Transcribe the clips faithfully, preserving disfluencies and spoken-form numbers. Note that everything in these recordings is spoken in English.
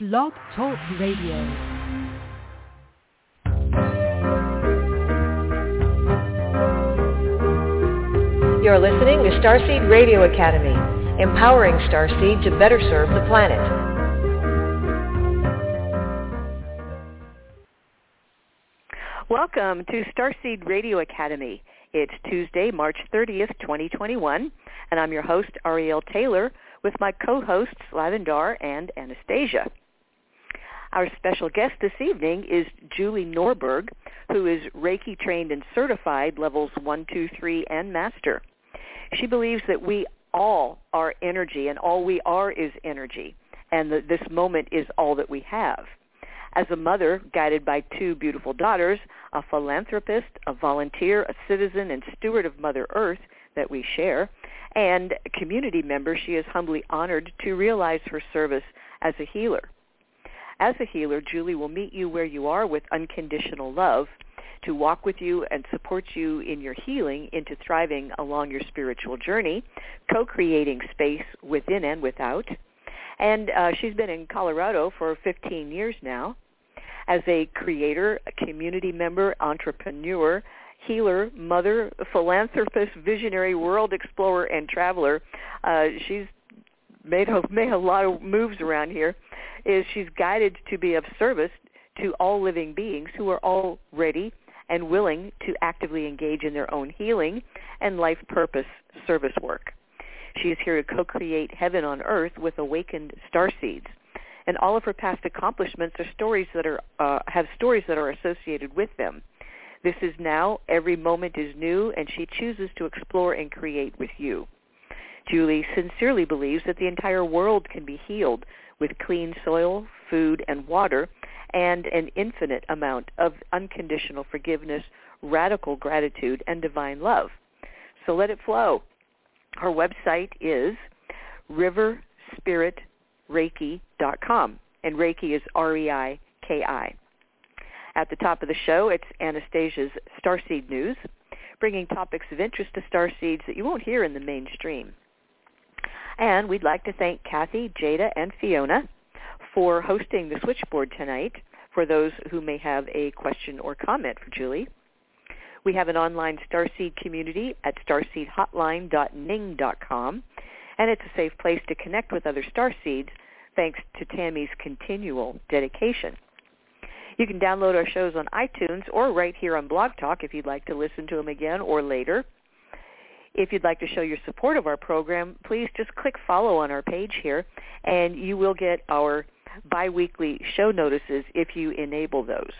Blog Talk Radio. You're listening to Starseed Radio Academy, empowering Starseed to better serve the planet. Welcome to Starseed Radio Academy. It's Tuesday, March thirtieth, twenty twenty-one, and I'm your host, Arielle Taylor, with my co-hosts, Lavendar and Anastasia. Our special guest this evening is Julie Norberg, who is Reiki trained and certified levels one, two, three, and master. She believes that we all are energy, and all we are is energy, and that this moment is all that we have. As a mother, guided by two beautiful daughters, a philanthropist, a volunteer, a citizen, and steward of Mother Earth that we share, and a community member, she is humbly honored to realize her service as a healer. As a healer, Julie will meet you where you are with unconditional love to walk with you and support you in your healing into thriving along your spiritual journey, co-creating space within and without. And uh, she's been in Colorado for fifteen years now. As a creator, a community member, entrepreneur, healer, mother, philanthropist, visionary, world explorer, and traveler, uh, she's made a, made a lot of moves around here. Is she's guided to be of service to all living beings who are all ready and willing to actively engage in their own healing and life purpose service work. She is here to co-create heaven on earth with awakened starseeds, and all of her past accomplishments are stories that are uh, have stories that are associated with them. This is now, every moment is new, and she chooses to explore and create with you. Julie sincerely believes that the entire world can be healed with clean soil, food, and water, and an infinite amount of unconditional forgiveness, radical gratitude, and divine love. So let it flow. Her website is river spirit reiki dot com, and Reiki is R E I K I. At the top of the show, it's Anastasia's Starseed News, bringing topics of interest to starseeds that you won't hear in the mainstream. And we'd like to thank Kathy, Jada, and Fiona for hosting the switchboard tonight for those who may have a question or comment for Julie. We have an online starseed community at star seed hotline dot ning dot com, and it's a safe place to connect with other starseeds thanks to Tammy's continual dedication. You can download our shows on iTunes or right here on Blog Talk if you'd like to listen to them again or later. If you'd like to show your support of our program, please just click follow on our page here, and you will get our biweekly show notices if you enable those.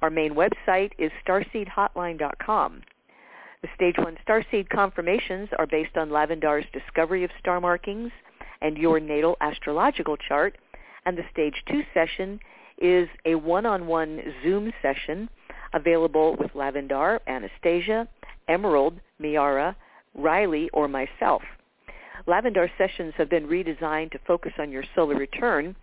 Our main website is star seed hotline dot com. The Stage one Starseed confirmations are based on Lavendar's discovery of star markings and your natal astrological chart, and the Stage two session is a one-on-one Zoom session available with Lavendar, Anastasia, Emerald, Miara, Riley, or myself. Lavendar sessions have been redesigned to focus on your solar return,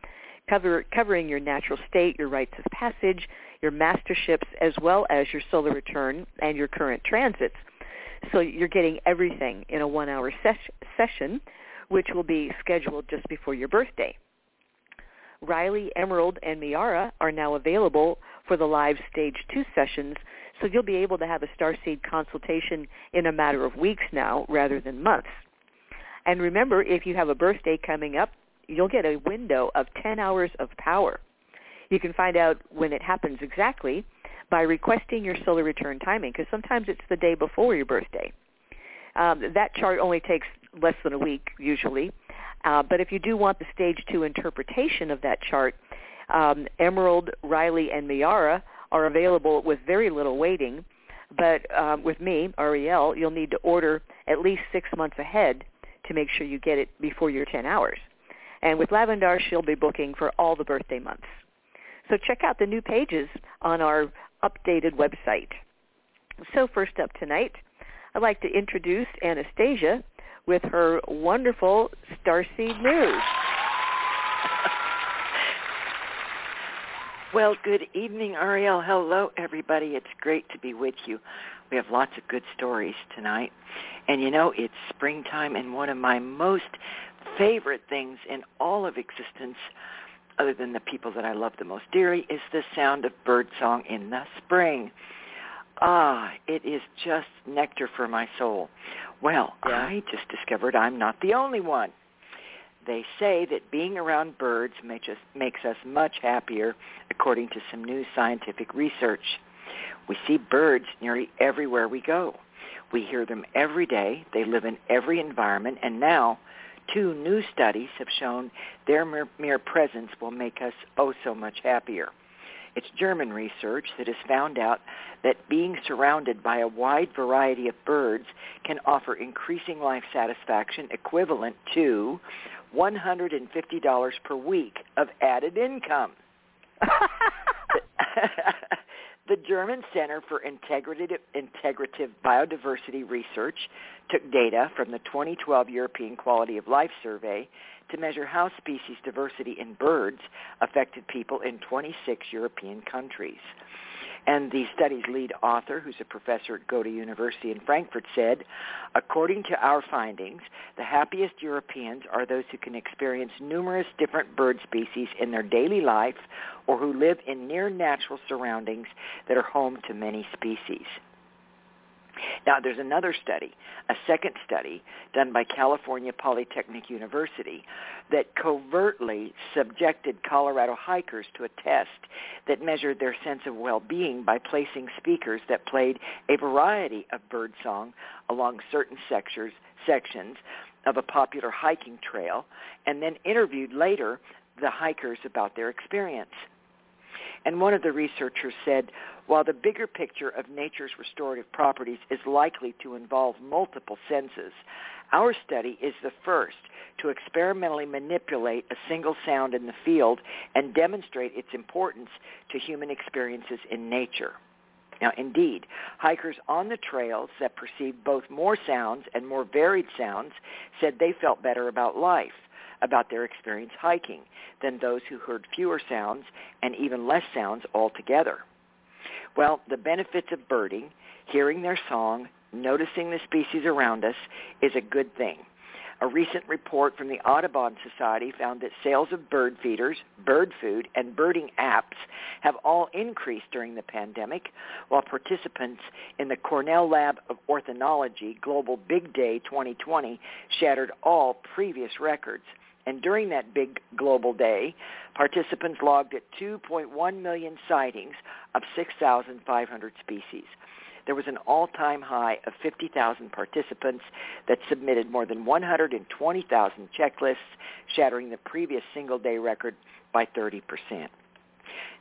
cover, covering your natural state, your rites of passage, your masterships, as well as your solar return and your current transits. So you're getting everything in a one-hour ses- session, which will be scheduled just before your birthday. Riley, Emerald, and Miara are now available for the live Stage two sessions, so you'll be able to have a starseed consultation in a matter of weeks now rather than months. And remember, if you have a birthday coming up, you'll get a window of ten hours of power. You can find out when it happens exactly by requesting your solar return timing, because sometimes it's the day before your birthday. Um, that chart only takes less than a week usually, uh, but if you do want the Stage two interpretation of that chart, um, Emerald, Riley, and Miara are available with very little waiting, but um, with me, Arielle, you'll need to order at least six months ahead to make sure you get it before your ten hours. And with Lavendar, she'll be booking for all the birthday months. So check out the new pages on our updated website. So first up tonight, I'd like to introduce Anastasia with her wonderful Starseed News. Well, good evening, Arielle. Hello, everybody. It's great to be with you. We have lots of good stories tonight. And, you know, it's springtime, and one of my most favorite things in all of existence other than the people that I love the most dearly, is the sound of birdsong in the spring. Ah, it is just nectar for my soul. Well, yeah. I just discovered I'm not the only one. They say that being around birds makes us, makes us much happier, according to some new scientific research. We see birds nearly everywhere we go. We hear them every day. They live in every environment, and now two new studies have shown their mere, mere presence will make us oh so much happier. It's German research that has found out that being surrounded by a wide variety of birds can offer increasing life satisfaction equivalent to one hundred fifty dollars per week of added income. The German Center for Integrative, Integrative Biodiversity Research took data from the twenty twelve European Quality of Life Survey to measure how species diversity in birds affected people in twenty-six European countries. And the study's lead author, who's a professor at Goethe University in Frankfurt, said, according to our findings, the happiest Europeans are those who can experience numerous different bird species in their daily life or who live in near natural surroundings that are home to many species. Now, there's another study, a second study done by California Polytechnic University that covertly subjected Colorado hikers to a test that measured their sense of well-being by placing speakers that played a variety of birdsong along certain sections sections of a popular hiking trail and then interviewed later the hikers about their experience. And one of the researchers said, while the bigger picture of nature's restorative properties is likely to involve multiple senses, our study is the first to experimentally manipulate a single sound in the field and demonstrate its importance to human experiences in nature. Now, indeed, hikers on the trails that perceived both more sounds and more varied sounds said they felt better about life, about their experience hiking, than those who heard fewer sounds and even less sounds altogether. Well, the benefits of birding, hearing their song, noticing the species around us, is a good thing. A recent report from the Audubon Society found that sales of bird feeders, bird food, and birding apps have all increased during the pandemic, while participants in the Cornell Lab of Ornithology Global Big Day twenty twenty shattered all previous records. And during that big global day, participants logged at two point one million sightings of six thousand five hundred species. There was an all-time high of fifty thousand participants that submitted more than one hundred twenty thousand checklists, shattering the previous single-day record by thirty percent.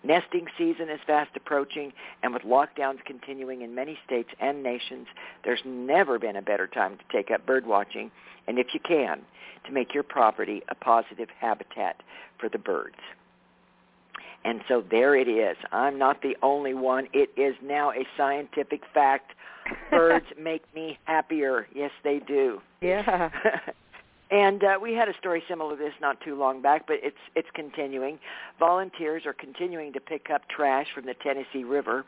Nesting season is fast approaching, and with lockdowns continuing in many states and nations, there's never been a better time to take up birdwatching, and if you can, to make your property a positive habitat for the birds. And so there it is. I'm not the only one. It is now a scientific fact. Birds make me happier. Yes, they do. Yeah. And uh, we had a story similar to this not too long back, but it's it's continuing. Volunteers are continuing to pick up trash from the Tennessee River,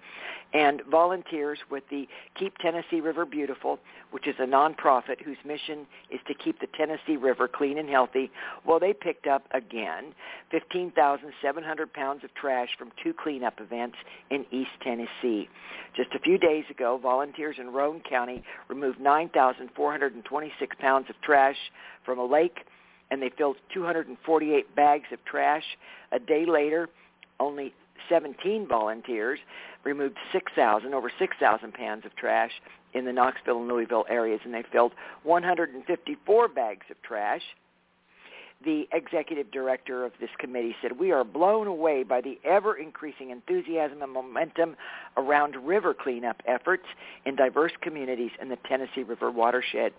and volunteers with the Keep Tennessee River Beautiful, which is a nonprofit whose mission is to keep the Tennessee River clean and healthy, well, they picked up, again, fifteen thousand seven hundred pounds of trash from two cleanup events in East Tennessee. Just a few days ago, volunteers in Roane County removed nine thousand four hundred twenty-six pounds of trash from a lake, and they filled two hundred forty-eight bags of trash. A day later, only seventeen volunteers removed six thousand, over six thousand pounds of trash in the Knoxville and Louisville areas, and they filled one hundred fifty-four bags of trash. The executive director of this committee said, "We are blown away by the ever-increasing enthusiasm and momentum around river cleanup efforts in diverse communities in the Tennessee River watershed.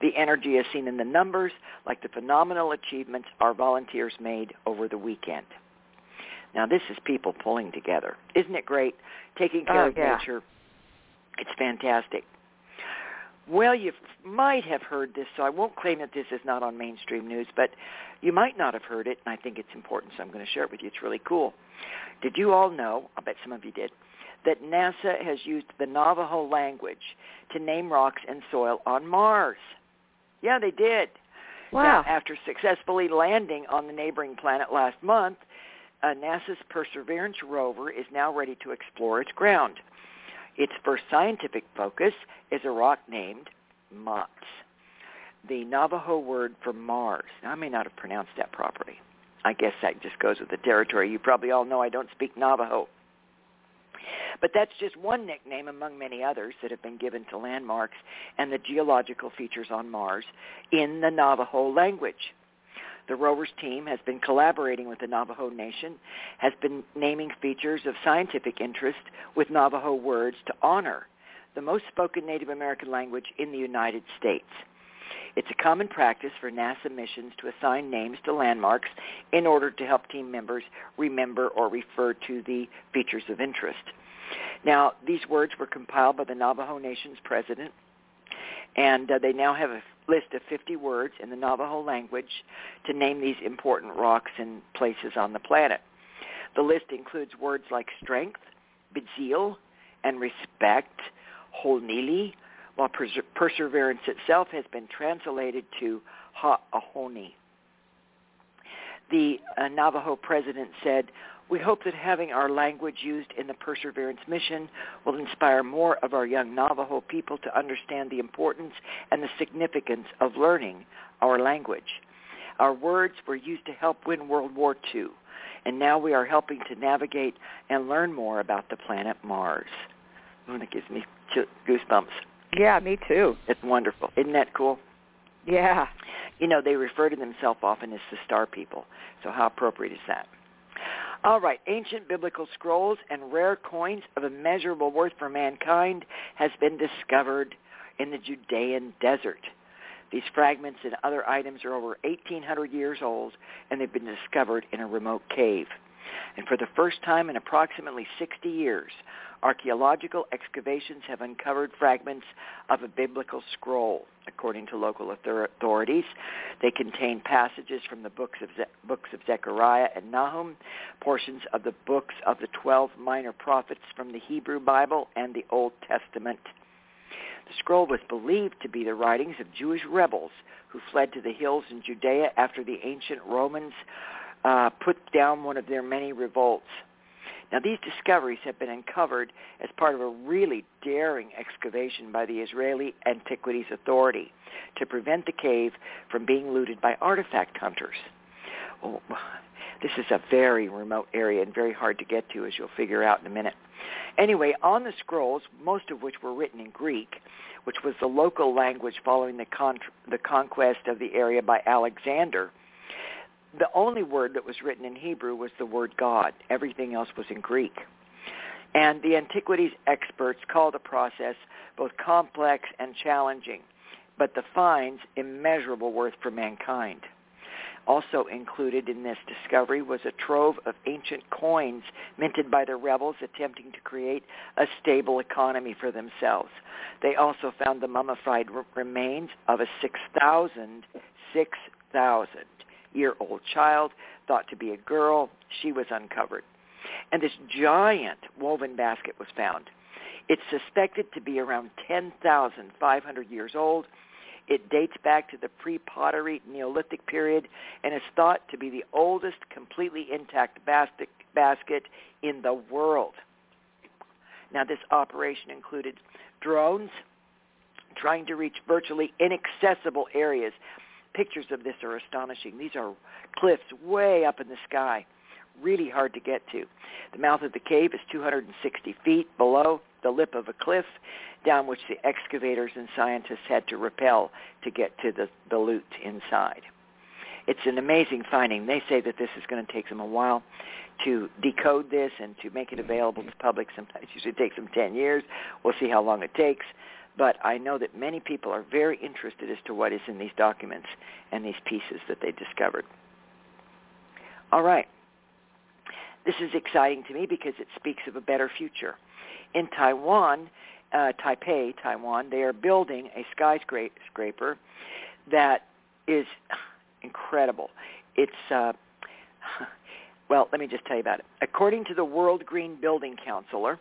The energy is seen in the numbers, like the phenomenal achievements our volunteers made over the weekend." Now, this is people pulling together. Isn't it great? Taking care oh, of yeah. nature. It's fantastic. Well, you might have heard this, so I won't claim that this is not on mainstream news, but you might not have heard it, and I think it's important, so I'm going to share it with you. It's really cool. Did you all know, I bet some of you did, that NASA has used the Navajo language to name rocks and soil on Mars? Yeah, they did. Wow. Now, after successfully landing on the neighboring planet last month, uh, NASA's Perseverance rover is now ready to explore its ground. Its first scientific focus is a rock named Mots, the Navajo word for Mars. Now, I may not have pronounced that properly. I guess that just goes with the territory. You probably all know I don't speak Navajo. But that's just one nickname among many others that have been given to landmarks and the geological features on Mars in the Navajo language. The rover's team has been collaborating with the Navajo Nation, has been naming features of scientific interest with Navajo words to honor the most spoken Native American language in the United States. It's a common practice for NASA missions to assign names to landmarks in order to help team members remember or refer to the features of interest. Now, these words were compiled by the Navajo Nation's president, and uh, they now have a list of fifty words in the Navajo language to name these important rocks and places on the planet. The list includes words like strength, bezil, and respect, holnili, while perse- perseverance itself has been translated to ha'ahoni. The uh, Navajo president said, "We hope that having our language used in the Perseverance mission will inspire more of our young Navajo people to understand the importance and the significance of learning our language. Our words were used to help win World War Two, and now we are helping to navigate and learn more about the planet Mars." Oh, that gives me goosebumps. Yeah, me too. It's wonderful. Isn't that cool? Yeah. You know, they refer to themselves often as the Star People, so how appropriate is that? All right, ancient biblical scrolls and rare coins of immeasurable worth for mankind has been discovered in the Judean desert. These fragments and other items are over eighteen hundred years old, and they've been discovered in a remote cave. And for the first time in approximately sixty years, archaeological excavations have uncovered fragments of a biblical scroll. According to local authorities, they contain passages from the books of, Ze- books of Zechariah and Nahum, portions of the books of the twelve minor prophets from the Hebrew Bible and the Old Testament. The scroll was believed to be the writings of Jewish rebels who fled to the hills in Judea after the ancient Romans Uh, put down one of their many revolts. Now, these discoveries have been uncovered as part of a really daring excavation by the Israeli Antiquities Authority to prevent the cave from being looted by artifact hunters. Oh, this is a very remote area and very hard to get to, as you'll figure out in a minute. Anyway, on the scrolls, most of which were written in Greek, which was the local language following the, con- the conquest of the area by Alexander, the only word that was written in Hebrew was the word God. Everything else was in Greek. And the antiquities experts call the process both complex and challenging, but the finds immeasurable worth for mankind. Also included in this discovery was a trove of ancient coins minted by the rebels attempting to create a stable economy for themselves. They also found the mummified remains of a six thousand year-old child, thought to be a girl. She was uncovered. And this giant woven basket was found. It's suspected to be around ten thousand five hundred years old. It dates back to the pre-pottery Neolithic period and is thought to be the oldest completely intact basket basket in the world. Now, this operation included drones trying to reach virtually inaccessible areas. Pictures of this are astonishing. These are cliffs way up in the sky, really hard to get to. The mouth of the cave is two hundred sixty feet below the lip of a cliff, down which the excavators and scientists had to rappel to get to the, the loot inside. It's an amazing finding. They say that this is going to take them a while to decode this and to make it available to the public. Sometimes usually it takes them ten years. We'll see how long it takes. But I know that many people are very interested as to what is in these documents and these pieces that they discovered. All right. This is exciting to me because it speaks of a better future. In Taiwan, uh, Taipei, Taiwan, they are building a skyscraper that is incredible. It's, uh, well, let me just tell you about it. According to the World Green Building Council,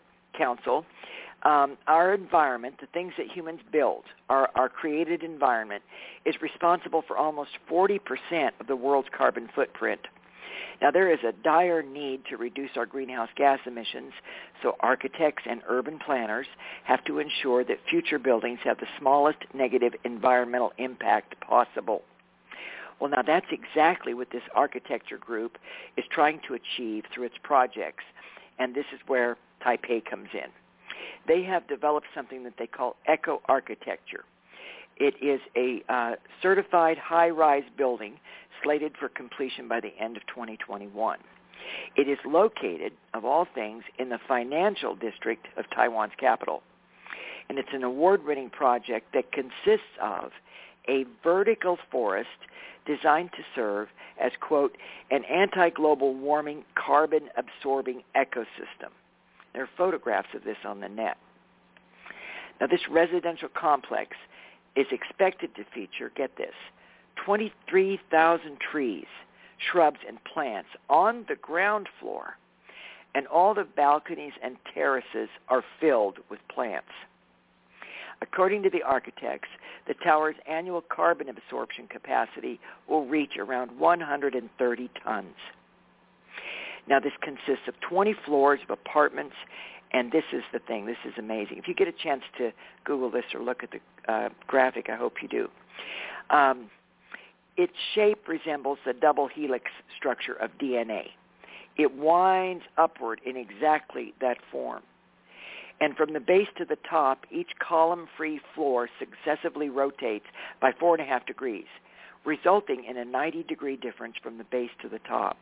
um, our environment, the things that humans build, our, our created environment, is responsible for almost forty percent of the world's carbon footprint. Now, there is a dire need to reduce our greenhouse gas emissions, so architects and urban planners have to ensure that future buildings have the smallest negative environmental impact possible. Well, now that's exactly what this architecture group is trying to achieve through its projects, and this is where Taipei comes in. They have developed something that they call eco-architecture. It is a uh, certified high-rise building slated for completion by the end of twenty twenty-one. It is located, of all things, in the financial district of Taiwan's capital, and it's an award-winning project that consists of a vertical forest designed to serve as, quote, an anti-global warming carbon-absorbing ecosystem. There are photographs of this on the net. Now, this residential complex is expected to feature, get this, twenty-three thousand trees, shrubs, and plants on the ground floor, and all the balconies and terraces are filled with plants. According to the architects, the tower's annual carbon absorption capacity will reach around one hundred thirty tons. Now, this consists of twenty floors of apartments, and this is the thing. This is amazing. If you get a chance to Google this or look at the uh, graphic, I hope you do. Um, its shape resembles the double helix structure of D N A. It winds upward in exactly that form. And from the base to the top, each column-free floor successively rotates by four and a half degrees, resulting in a ninety-degree difference from the base to the top.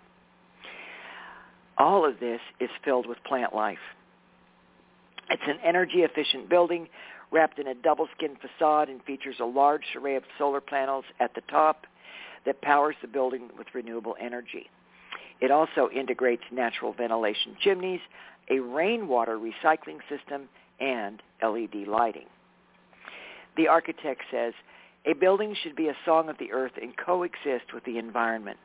All of this is filled with plant life. It's an energy-efficient building wrapped in a double-skin facade and features a large array of solar panels at the top that powers the building with renewable energy. It also integrates natural ventilation chimneys, a rainwater recycling system, and L E D lighting. The architect says, a building should be a song of the earth and coexist with the environment.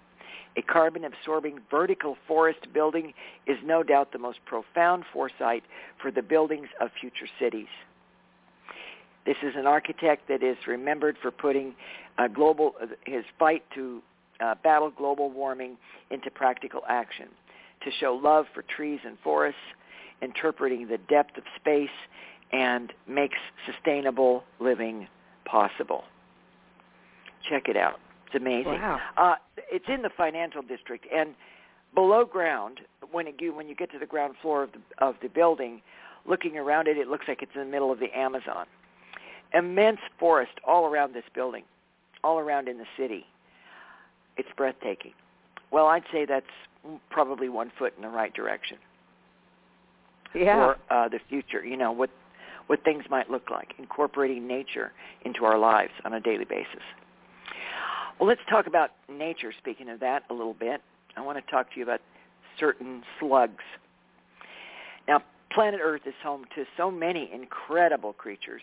A carbon-absorbing vertical forest building is no doubt the most profound foresight for the buildings of future cities. This is an architect that is remembered for putting a global, his fight to uh, battle global warming into practical action, to show love for trees and forests, interpreting the depth of space, and makes sustainable living possible. Check it out. It's amazing. Wow. Uh, it's in the financial district, and below ground, when, it, when you get to the ground floor of the, of the building, looking around it, it looks like it's in the middle of the Amazon. Immense forest all around this building, all around in the city. It's breathtaking. Well, I'd say that's probably one foot in the right direction. Yeah. For uh, the future, you know, what what things might look like, incorporating nature into our lives on a daily basis. Well, let's talk about nature, speaking of that, a little bit. I want to talk to you about certain slugs. Now, planet Earth is home to so many incredible creatures,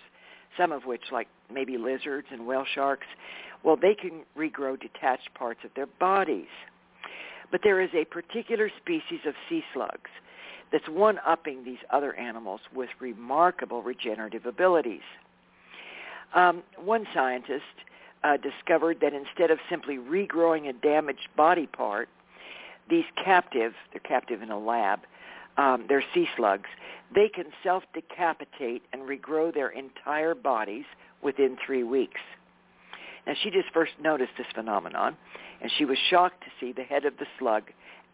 some of which, like maybe lizards and whale sharks, well, they can regrow detached parts of their bodies. But there is a particular species of sea slugs that's one-upping these other animals with remarkable regenerative abilities. Um, one scientist uh, discovered that instead of simply regrowing a damaged body part, these captive, they're captive in a lab, um, they're sea slugs, they can self-decapitate and regrow their entire bodies within three weeks. Now, she just first noticed this phenomenon, and she was shocked to see the head of the slug,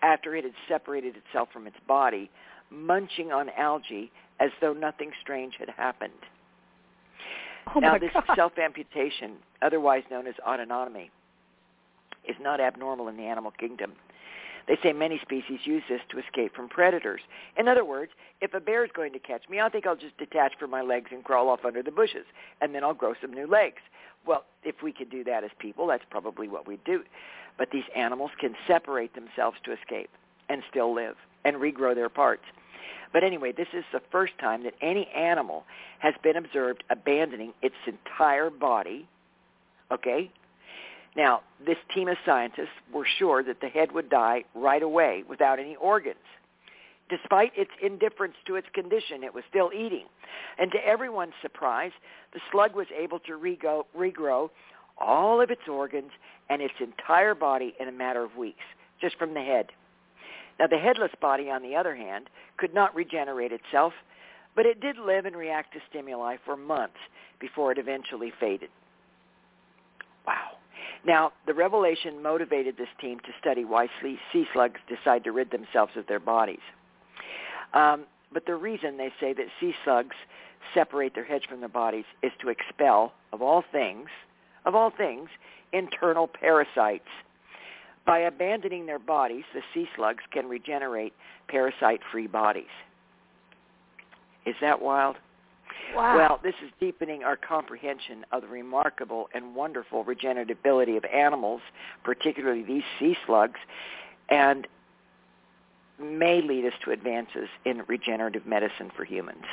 after it had separated itself from its body, munching on algae as though nothing strange had happened. Oh now, this God. Self-amputation, otherwise known as autonomy, is not abnormal in the animal kingdom. They say many species use this to escape from predators. In other words, if a bear is going to catch me, I think I'll just detach from my legs and crawl off under the bushes, and then I'll grow some new legs. Well, if we could do that as people, that's probably what we'd do. But these animals can separate themselves to escape and still live and regrow their parts. But anyway, this is the first time that any animal has been observed abandoning its entire body, okay? Now, this team of scientists were sure that the head would die right away without any organs. Despite its indifference to its condition, it was still eating. And to everyone's surprise, the slug was able to rego- regrow all of its organs and its entire body in a matter of weeks, just from the head. Now, the headless body, on the other hand, could not regenerate itself, but it did live and react to stimuli for months before it eventually faded. Wow. Now, the revelation motivated this team to study why sea slugs decide to rid themselves of their bodies. Um, but the reason they say that sea slugs separate their heads from their bodies is to expel, of all things, of all things, internal parasites. By abandoning their bodies, the sea slugs can regenerate parasite-free bodies. Is that wild? Wow. Well, this is deepening our comprehension of the remarkable and wonderful regeneratability of animals, particularly these sea slugs, and may lead us to advances in regenerative medicine for humans.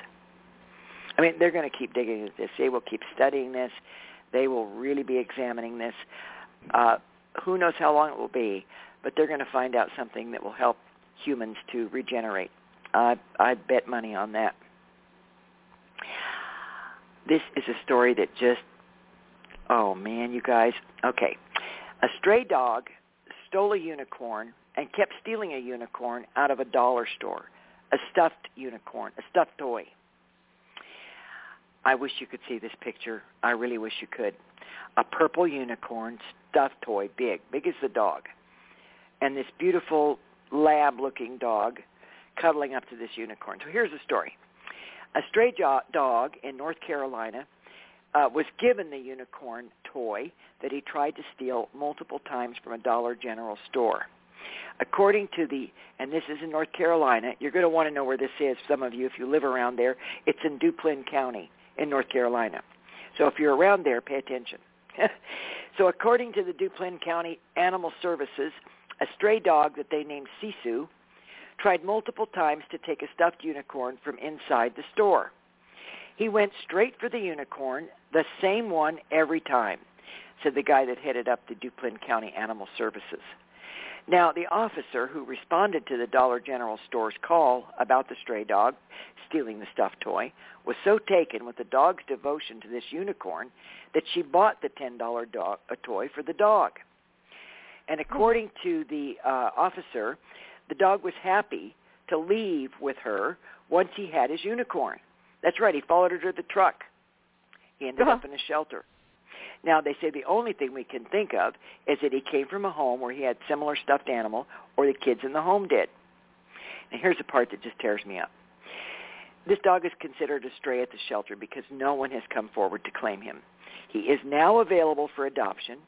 I mean, they're going to keep digging into this. They will keep studying this. They will really be examining this. Uh, who knows how long it will be, but they're going to find out something that will help humans to regenerate. Uh, I bet money on that. This is a story that just, oh, man, you guys. Okay. A stray dog stole a unicorn and kept stealing a unicorn out of a dollar store, a stuffed unicorn, a stuffed toy. I wish you could see this picture. I really wish you could. A purple unicorn, stuffed toy, big, big as the dog. And this beautiful lab-looking dog cuddling up to this unicorn. So here's the story. A stray dog in North Carolina uh, was given the unicorn toy that he tried to steal multiple times from a Dollar General store. According to the, and this is in North Carolina, you're going to want to know where this is, some of you, if you live around there. It's in Duplin County in North Carolina. So if you're around there, pay attention. So according to the Duplin County Animal Services, a stray dog that they named Sisu tried multiple times to take a stuffed unicorn from inside the store. He went straight for the unicorn, the same one every time, said the guy that headed up the Duplin County Animal Services. Now, the officer who responded to the Dollar General store's call about the stray dog stealing the stuffed toy was so taken with the dog's devotion to this unicorn that she bought the ten dollar dog, a toy for the dog. And according to the uh, officer, the dog was happy to leave with her once he had his unicorn. That's right, he followed her to the truck. He ended uh-huh. up in a shelter. Now, they say the only thing we can think of is that he came from a home where he had similar stuffed animal, or the kids in the home did. And here's the part that just tears me up. This dog is considered a stray at the shelter because no one has come forward to claim him. He is now available for adoption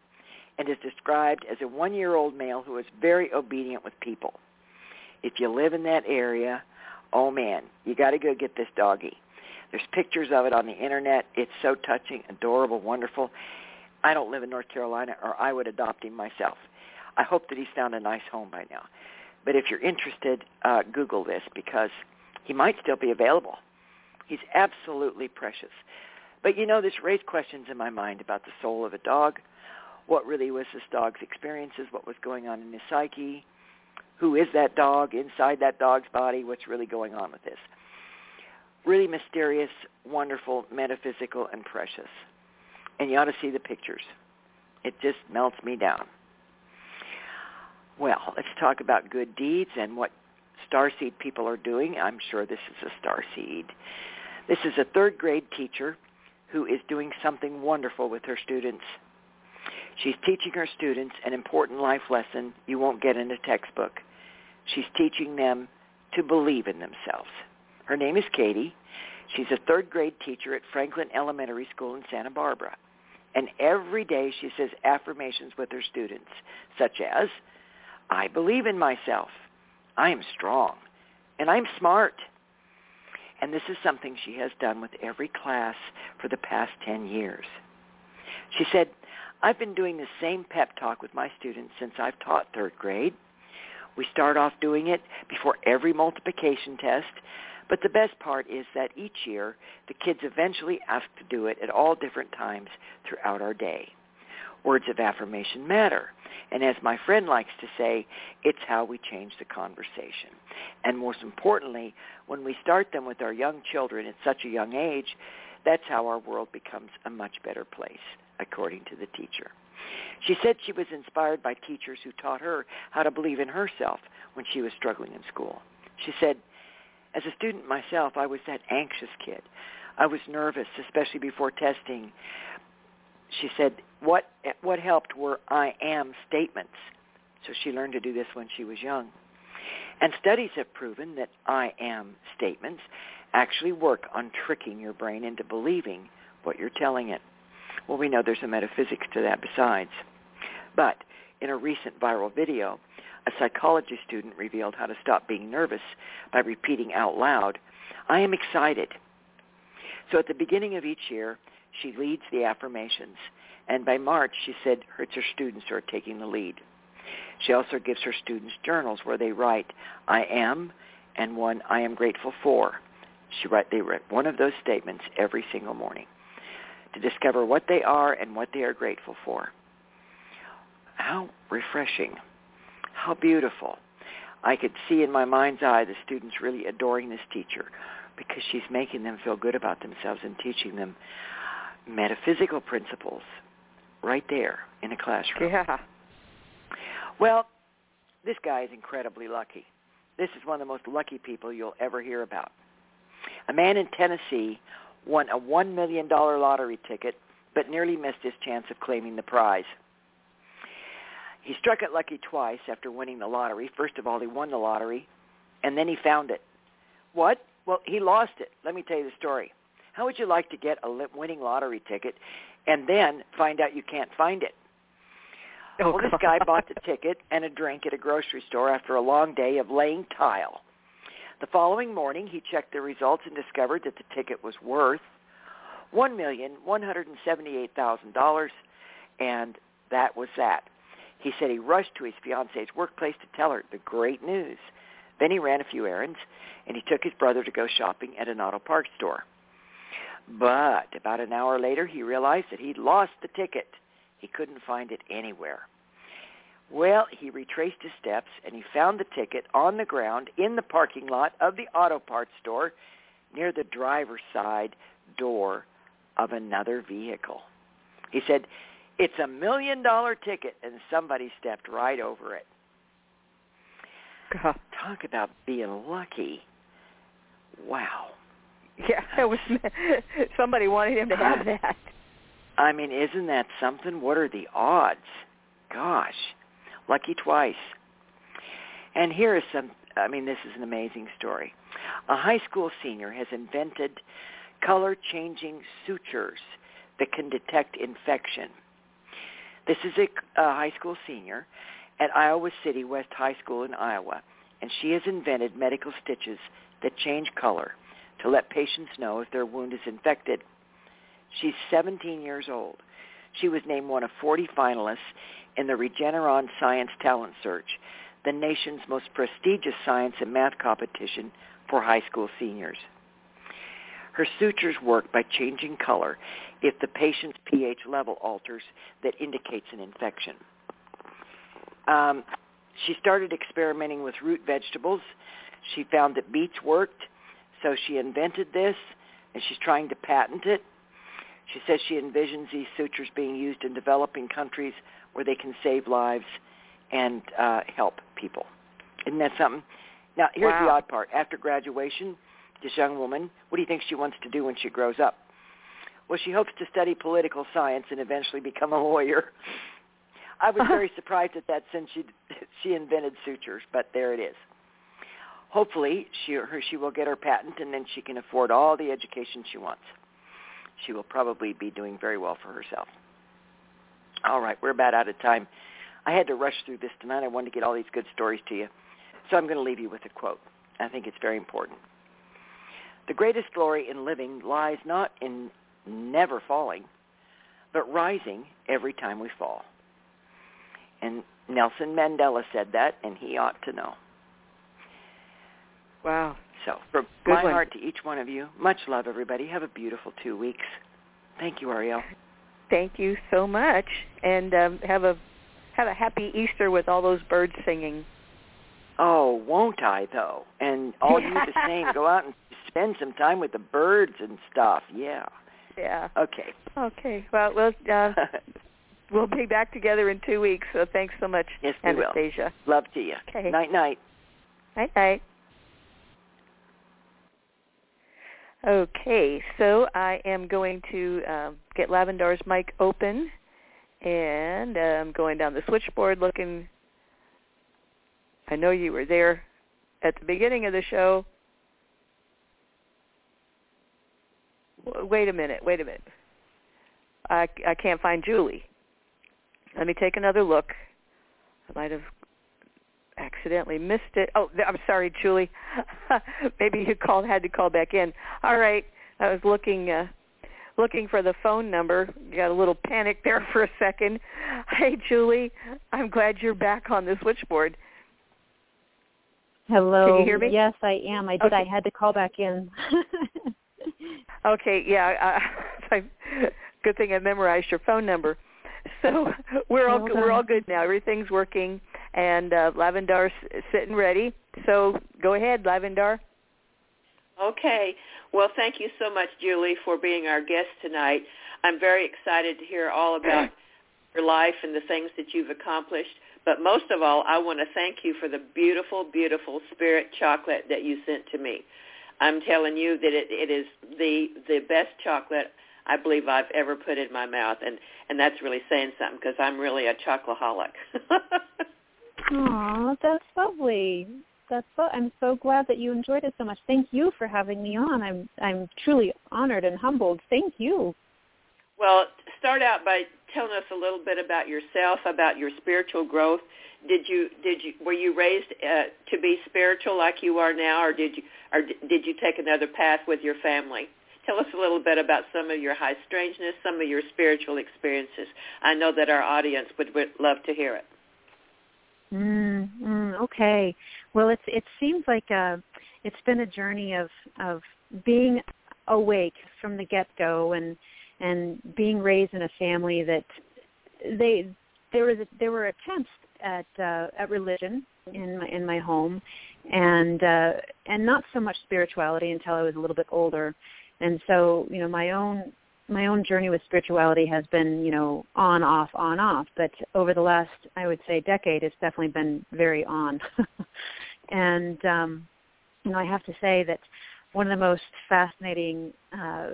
and is described as a one-year-old male who is very obedient with people. If you live in that area, oh, man, you got to go get this doggy. There's pictures of it on the Internet. It's so touching, adorable, wonderful. I don't live in North Carolina, or I would adopt him myself. I hope that he's found a nice home by now. But if you're interested, uh, Google this, because he might still be available. He's absolutely precious. But, you know, this raised questions in my mind about the soul of a dog. What really was this dog's experiences? What was going on in his psyche? Who is that dog inside that dog's body? What's really going on with this? Really mysterious, wonderful, metaphysical, and precious. And you ought to see the pictures. It just melts me down. Well, let's talk about good deeds and what starseed people are doing. I'm sure this is a starseed. This is a third-grade teacher who is doing something wonderful with her students. She's teaching her students an important life lesson you won't get in a textbook. She's teaching them to believe in themselves. Her name is Katie. She's a third-grade teacher at Franklin Elementary School in Santa Barbara. And every day she says affirmations with her students, such as, I believe in myself. I am strong. And I'm smart. And this is something she has done with every class for the past ten years. She said, I've been doing the same pep talk with my students since I've taught third grade. We start off doing it before every multiplication test, but the best part is that each year the kids eventually ask to do it at all different times throughout our day. Words of affirmation matter. And as my friend likes to say, it's how we change the conversation. And most importantly, when we start them with our young children at such a young age, that's how our world becomes a much better place, according to the teacher. She said she was inspired by teachers who taught her how to believe in herself when she was struggling in school. She said, as a student myself, I was that anxious kid. I was nervous, especially before testing. She said, what what helped were I am statements. So she learned to do this when she was young. And studies have proven that I am statements actually work on tricking your brain into believing what you're telling it. Well, we know there's a metaphysics to that besides. But in a recent viral video, a psychology student revealed how to stop being nervous by repeating out loud, I am excited. So at the beginning of each year, she leads the affirmations, and by March, she said her, it's her students who are taking the lead. She also gives her students journals where they write, I am, and one, I am grateful for. She write, they write one of those statements every single morning to discover what they are and what they are grateful for. How refreshing. How beautiful. I could see in my mind's eye the students really adoring this teacher because she's making them feel good about themselves and teaching them metaphysical principles right there in a classroom. Yeah. Well, this guy is incredibly lucky. This is one of the most lucky people you'll ever hear about. A man in Tennessee won a one million dollars lottery ticket, but nearly missed his chance of claiming the prize. He struck it lucky twice after winning the lottery. First of all, he won the lottery, and then he found it. What? Well, he lost it. Let me tell you the story. How would you like to get a winning lottery ticket and then find out you can't find it? Oh, well, this God. guy bought the ticket and a drink at a grocery store after a long day of laying tile. The following morning, he checked the results and discovered that the ticket was worth one million one hundred seventy-eight thousand dollars, and that was that. He said he rushed to his fiancee's workplace to tell her the great news. Then he ran a few errands, and he took his brother to go shopping at an auto parts store. But about an hour later, he realized that he'd lost the ticket. He couldn't find it anywhere. Well, he retraced his steps, and he found the ticket on the ground in the parking lot of the auto parts store near the driver's side door of another vehicle. He said, it's a million-dollar ticket, and somebody stepped right over it. God. Talk about being lucky. Wow. Yeah, it was somebody wanted him to have that. I mean, isn't that something? What are the odds? Gosh. Lucky twice. And here is some, I mean, this is an amazing story. A high school senior has invented color-changing sutures that can detect infection. This is a, a high school senior at Iowa City West High School in Iowa, and she has invented medical stitches that change color to let patients know if their wound is infected. She's seventeen years old. She was named one of forty finalists in the Regeneron Science Talent Search, the nation's most prestigious science and math competition for high school seniors. Her sutures work by changing color if the patient's pH level alters that indicates an infection. Um, she started experimenting with root vegetables. She found that beets worked, so she invented this, and she's trying to patent it. She says she envisions these sutures being used in developing countries where they can save lives and uh, help people. Isn't that something? Now, here's wow. the odd part. After graduation, this young woman, what do you think she wants to do when she grows up? Well, she hopes to study political science and eventually become a lawyer. I was very surprised at that since she she invented sutures, but there it is. Hopefully, she her, she will get her patent, and then she can afford all the education she wants. She will probably be doing very well for herself. All right, we're about out of time. I had to rush through this tonight. I wanted to get all these good stories to you. So I'm going to leave you with a quote. I think it's very important. The greatest glory in living lies not in never falling, but rising every time we fall. And Nelson Mandela said that, and he ought to know. Wow. So from Good my one. heart to each one of you, much love, everybody. Have a beautiful two weeks. Thank you, Arielle. thank you so much, and um, have a have a happy Easter with all those birds singing. Oh, won't I, though? And all you the same, go out and spend some time with the birds and stuff. Yeah. Yeah. Okay. Okay. Well, we'll, uh, we'll be back together in two weeks, so thanks so much, yes, we Anastasia. Will. Love to you. Okay. Night-night. Night-night. Okay, so I am going to uh, get Lavendar's mic open, and uh, I'm going down the switchboard looking. I know you were there at the beginning of the show. Wait a minute, wait a minute. I, I can't find Julie. Let me take another look. I might have accidentally missed it. Oh, I'm sorry, Julie. Maybe you called, had to call back in. All right. I was looking uh, looking for the phone number. Got a little panic there for a second. Hey, Julie, I'm glad you're back on the switchboard. Hello. Can you hear me? Yes, I am. I did. Okay. I had to call back in. Okay, yeah. Uh, good thing I memorized your phone number. So we're all well we're all good now. Everything's working, and uh, Lavendar's sitting ready. So go ahead, Lavendar. Okay. Well, thank you so much, Julie, for being our guest tonight. I'm very excited to hear all about your life and the things that you've accomplished. But most of all, I want to thank you for the beautiful, beautiful spirit chocolate that you sent to me. I'm telling you that it, it is the the best chocolate I believe I've ever put in my mouth, and, and that's really saying something because I'm really a chocoholic. Aw, that's lovely. That's so, I'm so glad that you enjoyed it so much. Thank you for having me on. I'm I'm truly honored and humbled. Thank you. Well, start out by telling us a little bit about yourself, about your spiritual growth. Did you did you were you raised uh, to be spiritual like you are now, or did you or did you take another path with your family? Tell us a little bit about some of your high strangeness, some of your spiritual experiences. I know that our audience would, would love to hear it. Mm, mm, okay. Well, it's it seems like a, it's been a journey of of being awake from the get-go, and and being raised in a family that they there was a, there were attempts at uh, at religion in my in my home, and uh, and not so much spirituality until I was a little bit older. And so, you know, my own my own journey with spirituality has been, you know, on, off, on, off. But over the last, I would say, decade, it's definitely been very on. And, um, you know, I have to say that one of the most fascinating uh,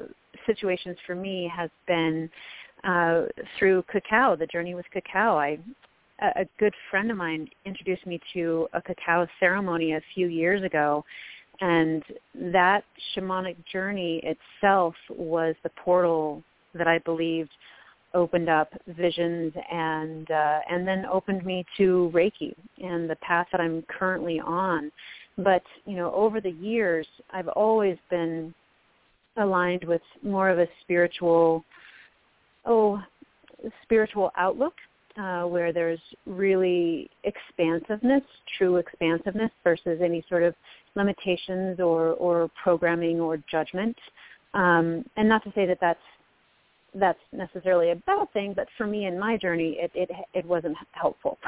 situations for me has been uh, through cacao, the journey with cacao. I, a good friend of mine introduced me to a cacao ceremony a few years ago. And that shamanic journey itself was the portal that I believed opened up visions and uh, and then opened me to Reiki and the path that I'm currently on. But, you know, over the years, I've always been aligned with more of a spiritual, oh, spiritual outlook. Uh, where there's really expansiveness, true expansiveness versus any sort of limitations or, or programming or judgment. Um, and not to say that that's, that's necessarily a bad thing, but for me in my journey, it, it, it wasn't helpful.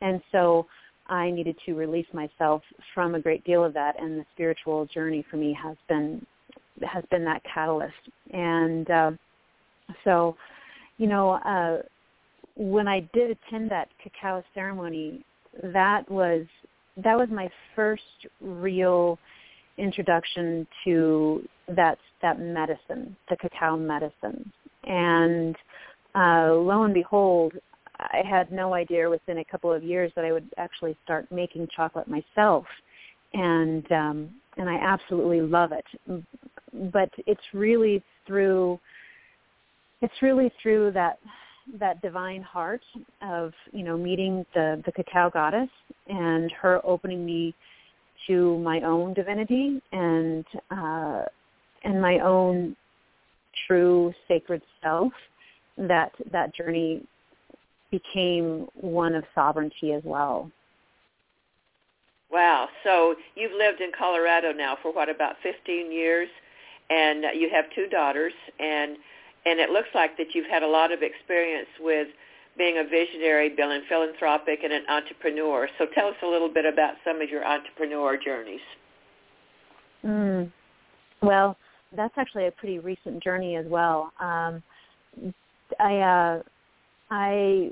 And so I needed to release myself from a great deal of that, and the spiritual journey for me has been, has been that catalyst. And uh, so, you know, uh, when I did attend that cacao ceremony, that was that was my first real introduction to that that medicine, the cacao medicine. And uh, lo and behold, I had no idea within a couple of years that I would actually start making chocolate myself, and um, and I absolutely love it. But it's really through it's really through that. that divine heart of, you know, meeting the, the cacao goddess and her opening me to my own divinity and uh, and my own true sacred self, that that journey became one of sovereignty as well. Wow. So you've lived in Colorado now for, what, about fifteen years? And you have two daughters, and And it looks like that you've had a lot of experience with being a visionary, being philanthropic, and an entrepreneur. So tell us a little bit about some of your entrepreneur journeys. Mm. Well, that's actually a pretty recent journey as well. Um, I, uh, I,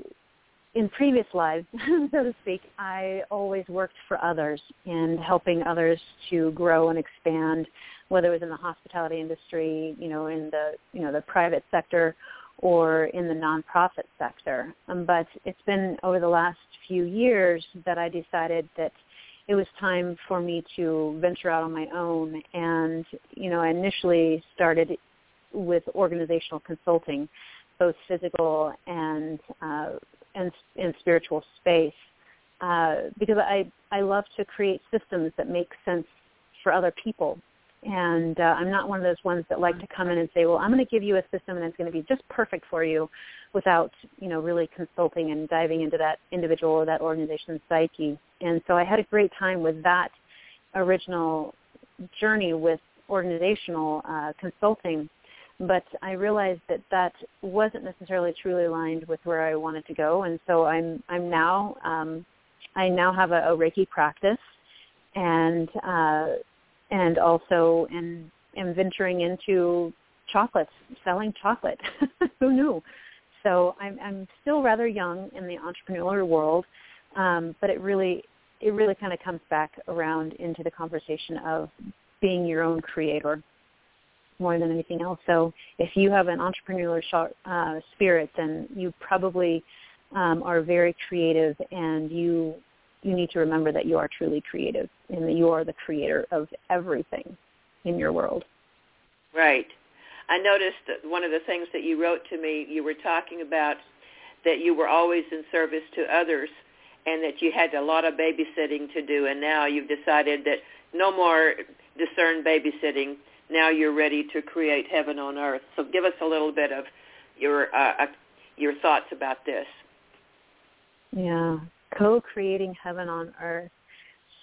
in previous lives, so to speak, I always worked for others and helping others to grow and expand, whether it was in the hospitality industry, you know, in the you know the private sector, or in the nonprofit sector. Um, but it's been over the last few years that I decided that it was time for me to venture out on my own. And, you know, I initially started with organizational consulting, both physical and uh, and, and spiritual space, uh, because I, I love to create systems that make sense for other people. And uh, I'm not one of those ones that like to come in and say, well, I'm going to give you a system and it's going to be just perfect for you without, you know, really consulting and diving into that individual or that organization's psyche. And so I had a great time with that original journey with organizational uh, consulting, but I realized that that wasn't necessarily truly aligned with where I wanted to go. And so I'm I'm now, um, I now have a, a Reiki practice and uh and also am, am venturing into chocolates, selling chocolate. Who knew? So I'm, I'm still rather young in the entrepreneurial world, um, but it really it really kind of comes back around into the conversation of being your own creator more than anything else. So if you have an entrepreneurial uh, spirit, then you probably um, are very creative, and you you need to remember that you are truly creative and that you are the creator of everything in your world. Right. I noticed that one of the things that you wrote to me, you were talking about that you were always in service to others and that you had a lot of babysitting to do, and now you've decided that no more discern babysitting. Now you're ready to create heaven on earth. So give us a little bit of your uh, your thoughts about this. Yeah. Co-creating heaven on earth.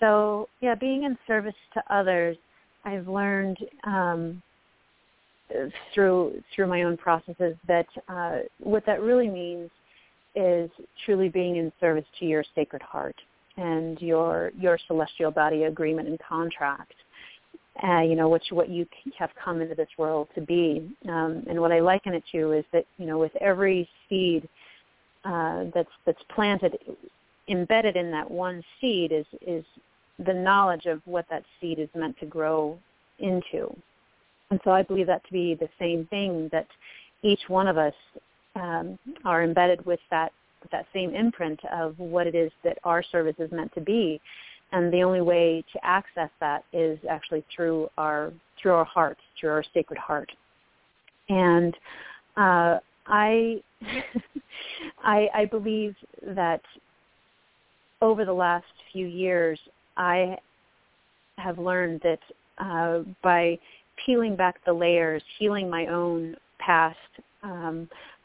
So, yeah, being in service to others, I've learned um, through through my own processes that uh, what that really means is truly being in service to your sacred heart and your your celestial body agreement and contract. Uh, you know, what you, what you have come into this world to be, um, and what I liken it to is that you know, with every seed Uh, that's that's planted, embedded in that one seed is is the knowledge of what that seed is meant to grow into. And so I believe that to be the same thing, that each one of us um, are embedded with that with that same imprint of what it is that our service is meant to be. And the only way to access that is actually through our through our hearts, through our sacred heart. And uh, I... I, I believe that over the last few years, I have learned that uh, by peeling back the layers, healing my own past, um,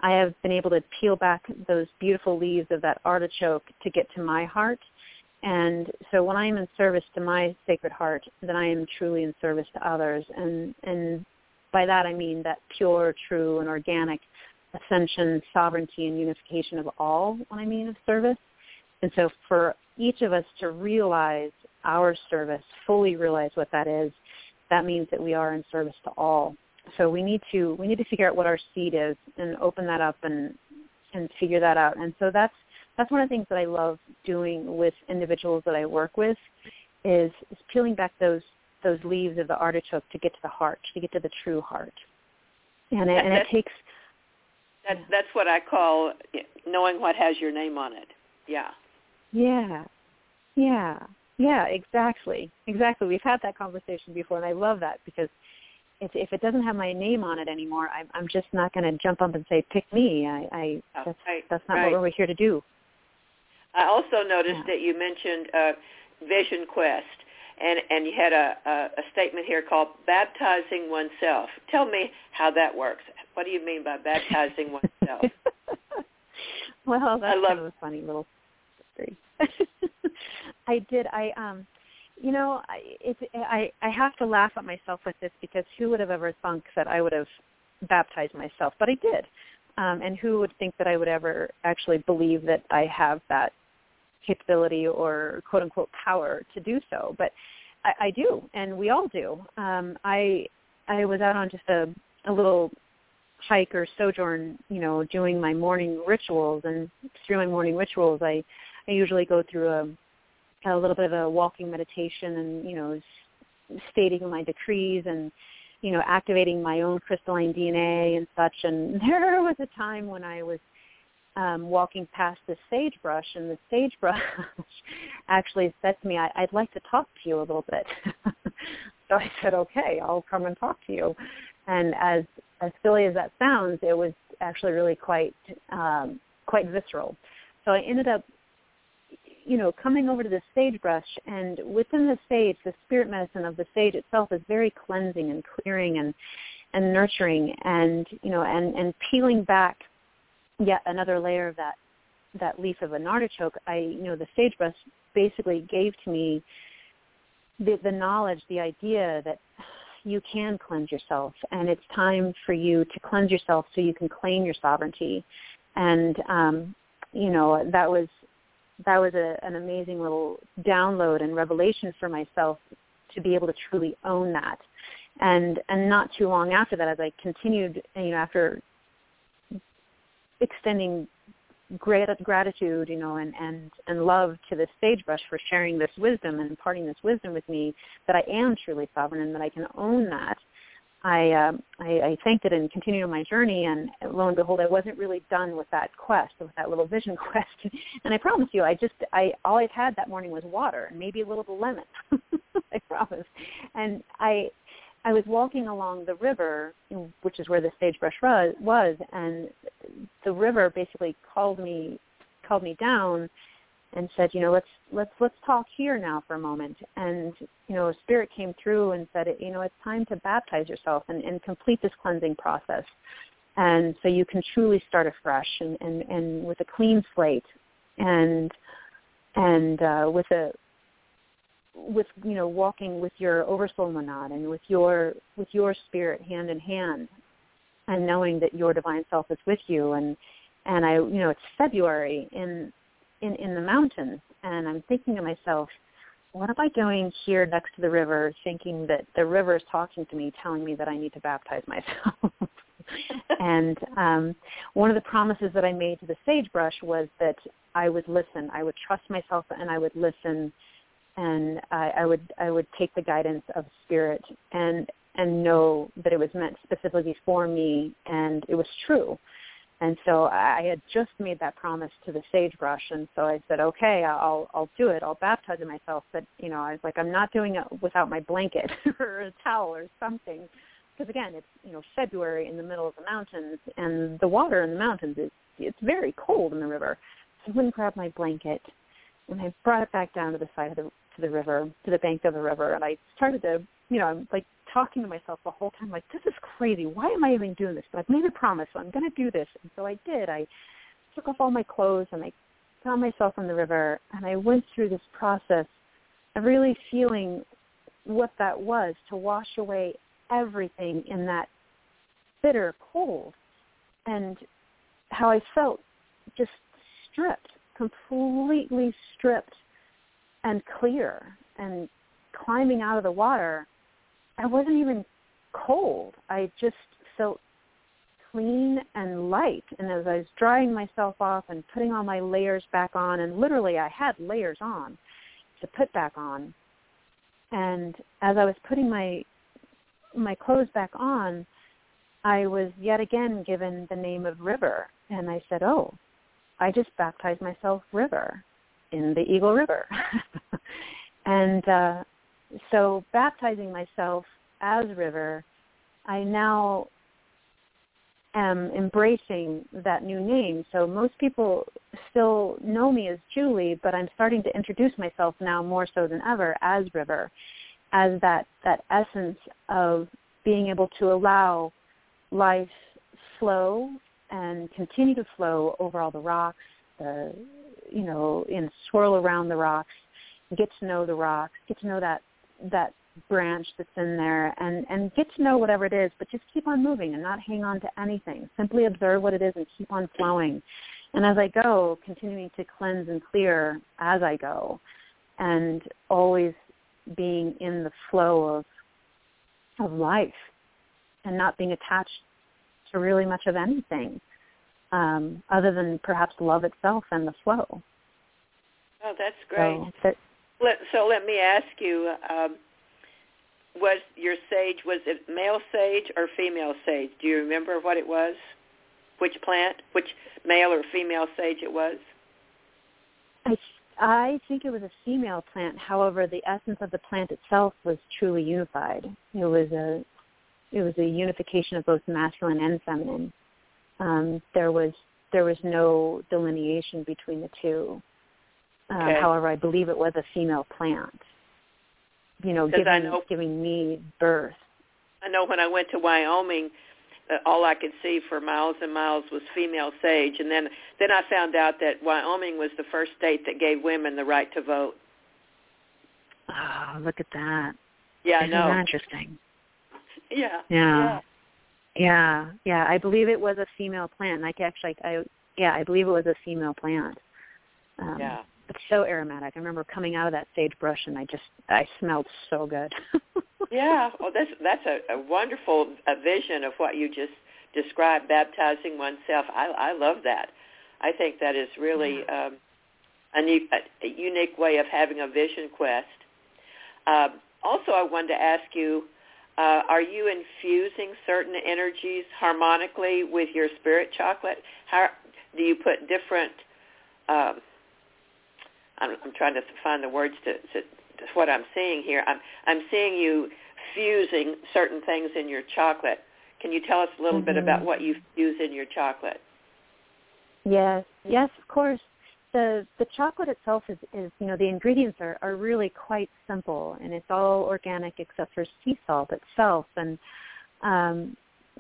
I have been able to peel back those beautiful leaves of that artichoke to get to my heart. And so when I am in service to my sacred heart, then I am truly in service to others. And, and by that I mean that pure, true, and organic ascension, sovereignty, and unification of all, what I mean of service. And so for each of us to realize our service, fully realize what that is, that means that we are in service to all. So we need to we need to figure out what our seed is and open that up and and figure that out. And so that's that's one of the things that I love doing with individuals that I work with is, is peeling back those those leaves of the artichoke to get to the heart, to get to the true heart. And it, and it takes... That's, that's what I call knowing what has your name on it. Yeah. Yeah. Yeah. Yeah, exactly. Exactly. We've had that conversation before, and I love that because if, if it doesn't have my name on it anymore, I'm, I'm just not going to jump up and say, pick me. I, I that's, right. that's not right. what we're here to do. I also noticed yeah. that you mentioned uh, Vision Quest, and, and you had a, a, a statement here called baptizing oneself. Tell me how that works. What do you mean by baptizing oneself? Well, that's I love kind of a funny little story. I did. I, um, you know, I, it, I I have to laugh at myself with this because who would have ever thunk that I would have baptize myself, but I did. Um, and who would think that I would ever actually believe that I have that capability or quote-unquote power to do so? But I, I do, and we all do. Um, I I was out on just a, a little hike or sojourn, you know, doing my morning rituals, and through my morning rituals, I, I usually go through a, a little bit of a walking meditation and, you know, stating my decrees and, you know, activating my own crystalline D N A and such. And there was a time when I was um, walking past the sagebrush, and the sagebrush actually said to me, I- I'd like to talk to you a little bit. So I said, okay, I'll come and talk to you. And as as silly as that sounds, it was actually really quite um, quite visceral. So I ended up, you know, coming over to the sagebrush, and within the sage, the spirit medicine of the sage itself is very cleansing and clearing and, and nurturing, and, you know, and, and peeling back yet another layer of that, that leaf of an artichoke. I, you know, the sagebrush basically gave to me the, the knowledge, the idea that you can cleanse yourself, and it's time for you to cleanse yourself so you can claim your sovereignty. And, um, you know, that was, that was a, an amazing little download and revelation for myself to be able to truly own that. And and not too long after that, as I continued, you know, after extending great gratitude, you know, and, and, and love to this sagebrush for sharing this wisdom and imparting this wisdom with me, that I am truly sovereign and that I can own that, I, uh, I, I thanked it and continued on my journey, and lo and behold, I wasn't really done with that quest, with that little vision quest. And I promise you, I just, I all I've had that morning was water and maybe a little bit of lemon, I promise. And I, I was walking along the river, which is where the sagebrush was, and the river basically called me, called me down, and said, you know, let's let's let's talk here now for a moment. And, you know, a spirit came through and said, you know, it's time to baptize yourself and, and complete this cleansing process. And so you can truly start afresh and, and, and with a clean slate and and uh, with a with you know, walking with your oversoul monad and with your with your spirit hand in hand, and knowing that your divine self is with you. And and I, you know, it's February in In, in the mountains, and I'm thinking to myself, what am I doing here next to the river, thinking that the river is talking to me, telling me that I need to baptize myself? And um, one of the promises that I made to the sagebrush was that I would listen. I would trust myself, and I would listen, and I, I would I would take the guidance of spirit and and know that it was meant specifically for me, and it was true. And so I had just made that promise to the sagebrush, and so I said, okay, I'll I'll do it. I'll baptize myself. But, you know, I was like, I'm not doing it without my blanket or a towel or something, because again, it's, you know, February in the middle of the mountains, and the water in the mountains is it's very cold in the river. So I went and grabbed my blanket, and I brought it back down to the side of the to the river, to the bank of the river, and I started to, you know, I'm like talking to myself the whole time, like, this is crazy. Why am I even doing this? But I've made a promise, so I'm going to do this. And so I did. I took off all my clothes, and I found myself in the river, and I went through this process of really feeling what that was, to wash away everything in that bitter cold, and how I felt just stripped, completely stripped and clear. And climbing out of the water, I wasn't even cold. I just felt clean and light. And as I was drying myself off and putting all my layers back on, and literally I had layers on to put back on. And as I was putting my my clothes back on, I was yet again given the name of River. And I said, oh, I just baptized myself River in the Eagle River. And uh, so baptizing myself as River, I now am embracing that new name. So most people still know me as Julie, but I'm starting to introduce myself now more so than ever as River, as that, that essence of being able to allow life flow and continue to flow over all the rocks, the, you know, and swirl around the rocks, get to know the rocks, get to know that that branch that's in there, and, and get to know whatever it is, but just keep on moving and not hang on to anything. Simply observe what it is and keep on flowing. And as I go, continuing to cleanse and clear as I go, and always being in the flow of of life and not being attached to really much of anything um, other than perhaps love itself and the flow. Oh, that's great. So, that, let, so let me ask you, um, was your sage, was it male sage or female sage? Do you remember what it was? Which plant, which male or female sage it was? I, I think it was a female plant. However, the essence of the plant itself was truly unified. It was a, it was a unification of both masculine and feminine. Um, there was there was no delineation between the two. Um, okay. However, I believe it was a female plant. You know, giving I know, giving me birth. I know when I went to Wyoming, Uh, all I could see for miles and miles was female sage. And then, then I found out that Wyoming was the first state that gave women the right to vote. Oh, look at that. Yeah, I know. Isn't that interesting? Yeah. Yeah. Yeah. Yeah. I believe it was a female plant. Like actually, I, yeah, I believe it was a female plant. Um, yeah. It's so aromatic. I remember coming out of that sagebrush and I just, I smelled so good. Yeah, well, that's, that's a, a wonderful a vision of what you just described, baptizing oneself. I, I love that. I think that is really yeah. um, a, a unique way of having a vision quest. Uh, also, I wanted to ask you, uh, are you infusing certain energies harmonically with your spirit chocolate? How do you put different, um, I'm, I'm trying to find the words to, to what I'm seeing here. I'm, I'm seeing you fusing certain things in your chocolate. Can you tell us a little mm-hmm. bit about what you fuse in your chocolate? Yes, yes, of course. The the chocolate itself is, is you know, the ingredients are, are really quite simple, and it's all organic except for sea salt itself. And um,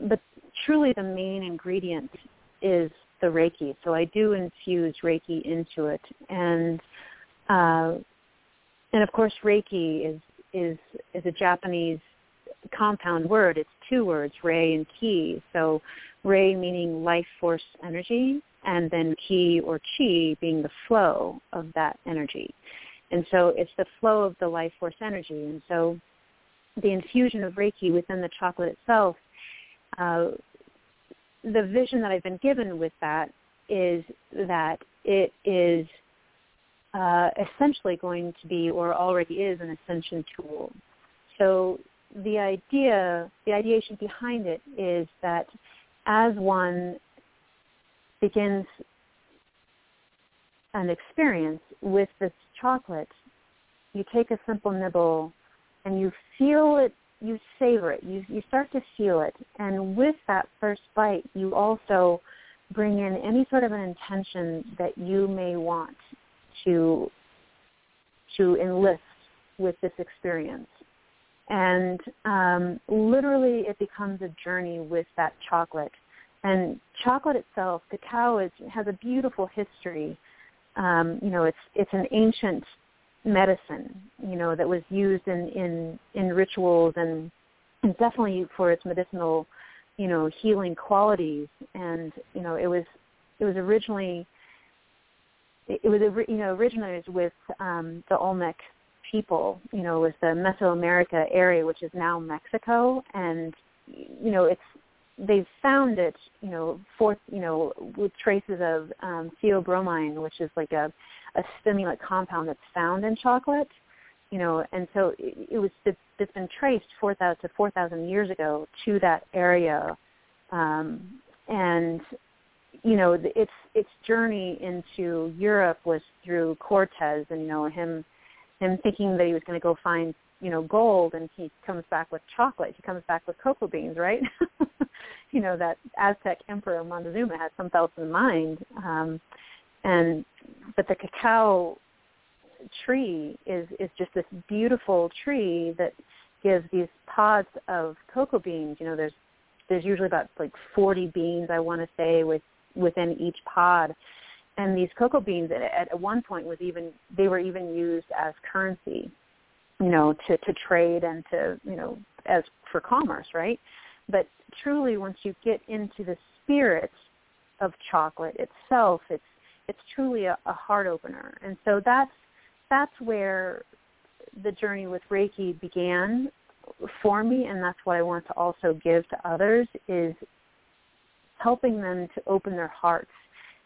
but truly the main ingredient is the Reiki. So I do infuse Reiki into it, and uh, and of course Reiki is. Is is a Japanese compound word. It's two words, Rei and Ki. So Rei meaning life force energy, and then Ki or Chi being the flow of that energy. And so it's the flow of the life force energy. And so the infusion of Reiki within the chocolate itself, uh, the vision that I've been given with that is that it is Uh, essentially going to be, or already is, an ascension tool. So the idea, the ideation behind it is that as one begins an experience with this chocolate, you take a simple nibble and you feel it, you savor it, you, you start to feel it. And with that first bite, you also bring in any sort of an intention that you may want to to enlist with this experience. And um, literally it becomes a journey with that chocolate. And chocolate itself, cacao, is, has a beautiful history. Um, you know, it's it's an ancient medicine, you know, that was used in, in, in rituals and, and definitely for its medicinal, you know, healing qualities. And, you know, it was it was originally... It was, you know, originated with um, the Olmec people, you know, with the Mesoamerica area, which is now Mexico, and you know, it's they've found it, you know, for you know, with traces of um, theobromine, which is like a, a stimulant compound that's found in chocolate, you know, and so it, it was it's, it's been traced four thousand to four thousand years ago to that area, um, and. You know, its its journey into Europe was through Cortez, and you know him him thinking that he was going to go find you know gold, and he comes back with chocolate. He comes back with cocoa beans, right? You know that Aztec Emperor Montezuma had something else in mind, um, and but the cacao tree is is just this beautiful tree that gives these pods of cocoa beans. You know, there's there's usually about like forty beans, I want to say, with within each pod, and these cocoa beans at, at one point was even they were even used as currency you know, to, to trade and to, you know, as for commerce, right? But truly, once you get into the spirit of chocolate itself, it's it's truly a, a heart opener. And so that's that's where the journey with Reiki began for me, and that's what I want to also give to others, is helping them to open their hearts,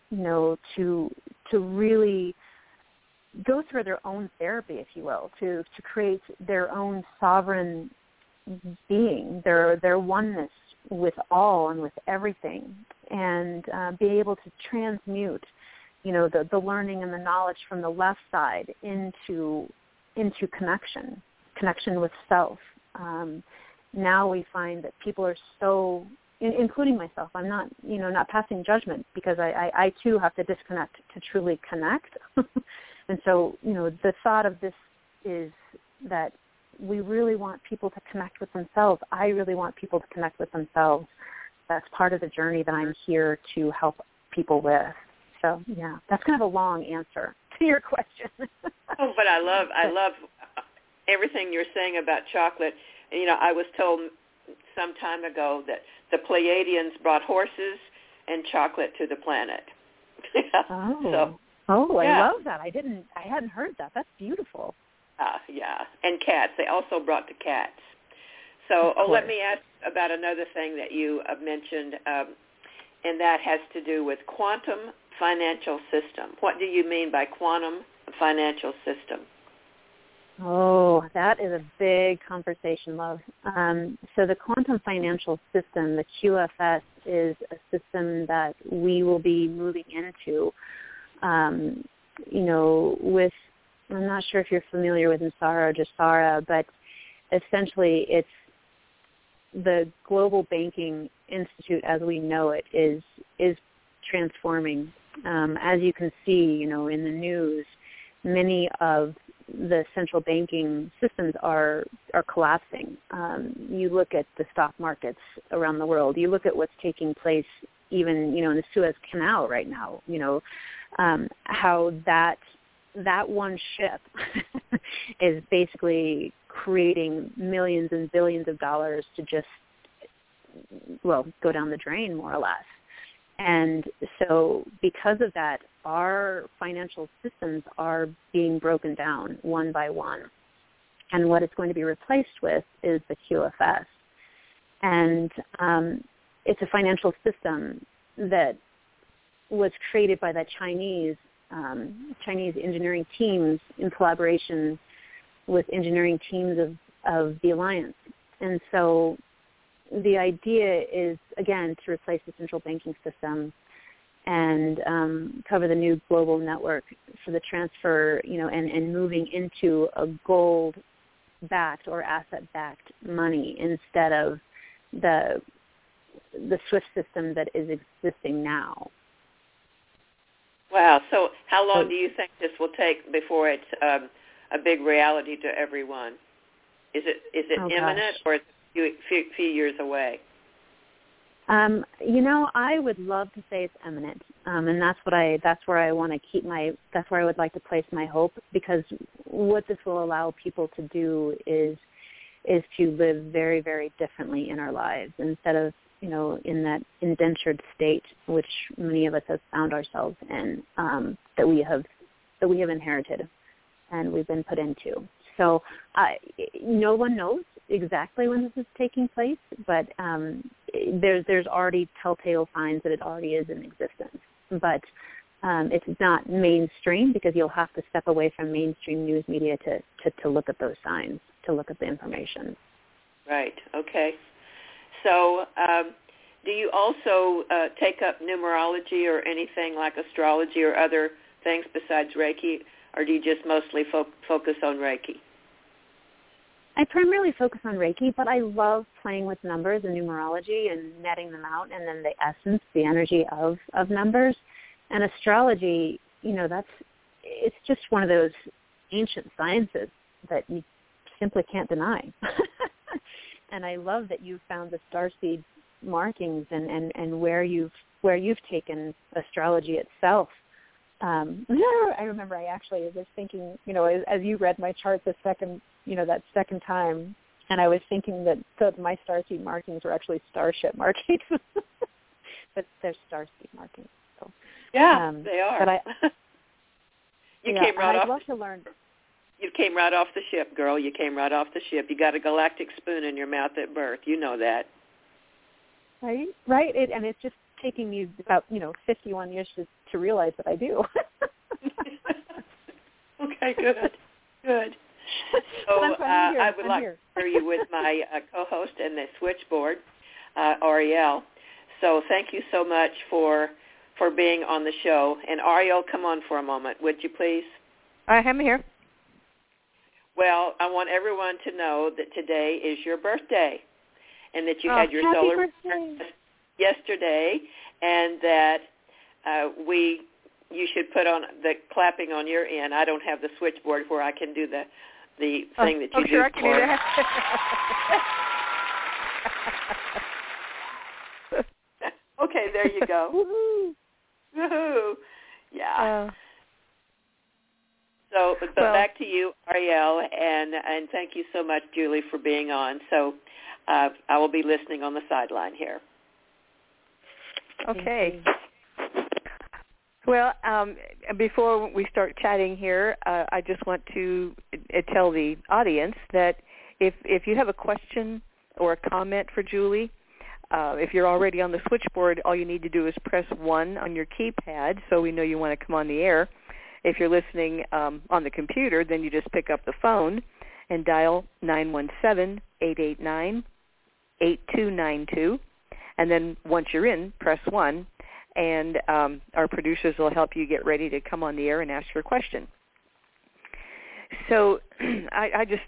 you know, to to really go through their own therapy, if you will, to, to create their own sovereign being, their their oneness with all and with everything, and uh, be able to transmute, you know, the, the learning and the knowledge from the left side into into connection, connection with self. Um, now we find that people are so, in, including myself, I'm not, you know, not passing judgment, because I, I, I too have to disconnect to truly connect. And so, you know, the thought of this is that we really want people to connect with themselves. I really want people to connect with themselves. That's part of the journey that I'm here to help people with. So, yeah, that's kind of a long answer to your question. Oh, but I love, I love everything you're saying about chocolate. And, you know, I was told some time ago that the Pleiadians brought horses and chocolate to the planet. Oh, so, oh yeah. I love that. I didn't, I hadn't heard that. That's beautiful. Uh, yeah, and cats. They also brought the cats. So oh, let me ask about another thing that you uh, mentioned, um, and that has to do with quantum financial system. What do you mean by quantum financial system? Oh, that is a big conversation, love. Um, so the quantum financial system, the Q F S, is a system that we will be moving into, um, you know, with, I'm not sure if you're familiar with N S A R A or J S A R A, but essentially it's the global banking institute as we know it is is transforming. Um, as you can see, you know, in the news, many of the central banking systems are are collapsing. Um, you look at the stock markets around the world. You look at what's taking place, even you know, in the Suez Canal right now. You know, um, how that. That one ship is basically creating millions and billions of dollars to just, well, go down the drain more or less. And so because of that, our financial systems are being broken down one by one. And what it's going to be replaced with is the Q F S. And um, it's a financial system that was created by the Chinese Um, Chinese engineering teams in collaboration with engineering teams of, of the alliance. And so the idea is, again, to replace the central banking system and um, cover the new global network for the transfer, you know, and, and moving into a gold-backed or asset-backed money instead of the the SWIFT system that is existing now. Wow. So how long do you think this will take before it's um, a big reality to everyone? Is it is it oh, imminent gosh. Or is it a few, few years away? Um, you know, I would love to say it's imminent, um, and that's what I that's where I want to keep my that's where I would like to place my hope, because what this will allow people to do is is to live very, very differently in our lives, instead of, you know, in that indentured state which many of us have found ourselves in, um, that we have that we have inherited and we've been put into. So uh, no one knows exactly when this is taking place, but um, there's there's already telltale signs that it already is in existence. But um, it's not mainstream, because you'll have to step away from mainstream news media to, to, to look at those signs, to look at the information. Right. Okay. So um, do you also uh, take up numerology or anything like astrology or other things besides Reiki, or do you just mostly fo- focus on Reiki? I primarily focus on Reiki, but I love playing with numbers and numerology and netting them out, and then the essence, the energy of, of numbers. And astrology, you know, that's it's just one of those ancient sciences that you simply can't deny. And I love that you found the starseed markings and, and, and where you've where you've taken astrology itself Um, I remember I actually was thinking, you know, as, as you read my chart the second, you know, that second time, and I was thinking that the, my starseed markings were actually starship markings, but they're starseed markings. So, yeah, um, they are. But I, you yeah, came right I'd off. I'd love the, to learn. You came right off the ship, girl. You came right off the ship. You got a galactic spoon in your mouth at birth. You know that. Right, right. It, and it's just taking me about, you know, fifty-one years to, to realize that I do. Okay, good, good. So uh, I would I'm like here. to share you with my uh, co-host and the switchboard, uh, Arielle. So thank you so much for for being on the show. And Arielle, come on for a moment, would you please? I am here. Well, I want everyone to know that today is your birthday, and that you oh, had your happy solar birthday yesterday, and that uh, we you should put on the clapping on your end. I don't have the switchboard where I can do the the oh, thing that you oh, do. Sure, I can do that. Okay, there you go. Woohoo! Woohoo! Yeah. Uh, so, but well, back to you, Arielle, and and thank you so much, Julie, for being on. So, uh, I will be listening on the sideline here. Okay. Well, um, before we start chatting here, uh, I just want to uh, tell the audience that if if you have a question or a comment for Julie, uh, if you're already on the switchboard, all you need to do is press one on your keypad so we know you want to come on the air. If you're listening um, on the computer, then you just pick up the phone and dial nine one seven, eight eight nine, eight two nine two. And then once you're in, press one, and um, our producers will help you get ready to come on the air and ask your question. So I, I just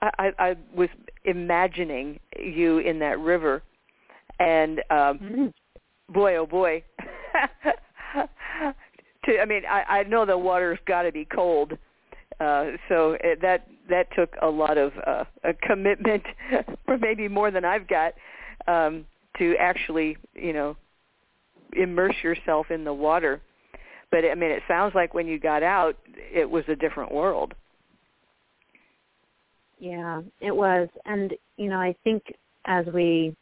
I, I was imagining you in that river, and um, mm-hmm. boy, oh boy. to, I mean, I, I know the water's got to be cold, uh, so it, that that took a lot of uh, a commitment, for maybe more than I've got. Um, to actually, you know, immerse yourself in the water. But, I mean, it sounds like when you got out, it was a different world. Yeah, it was. And, you know, I think as we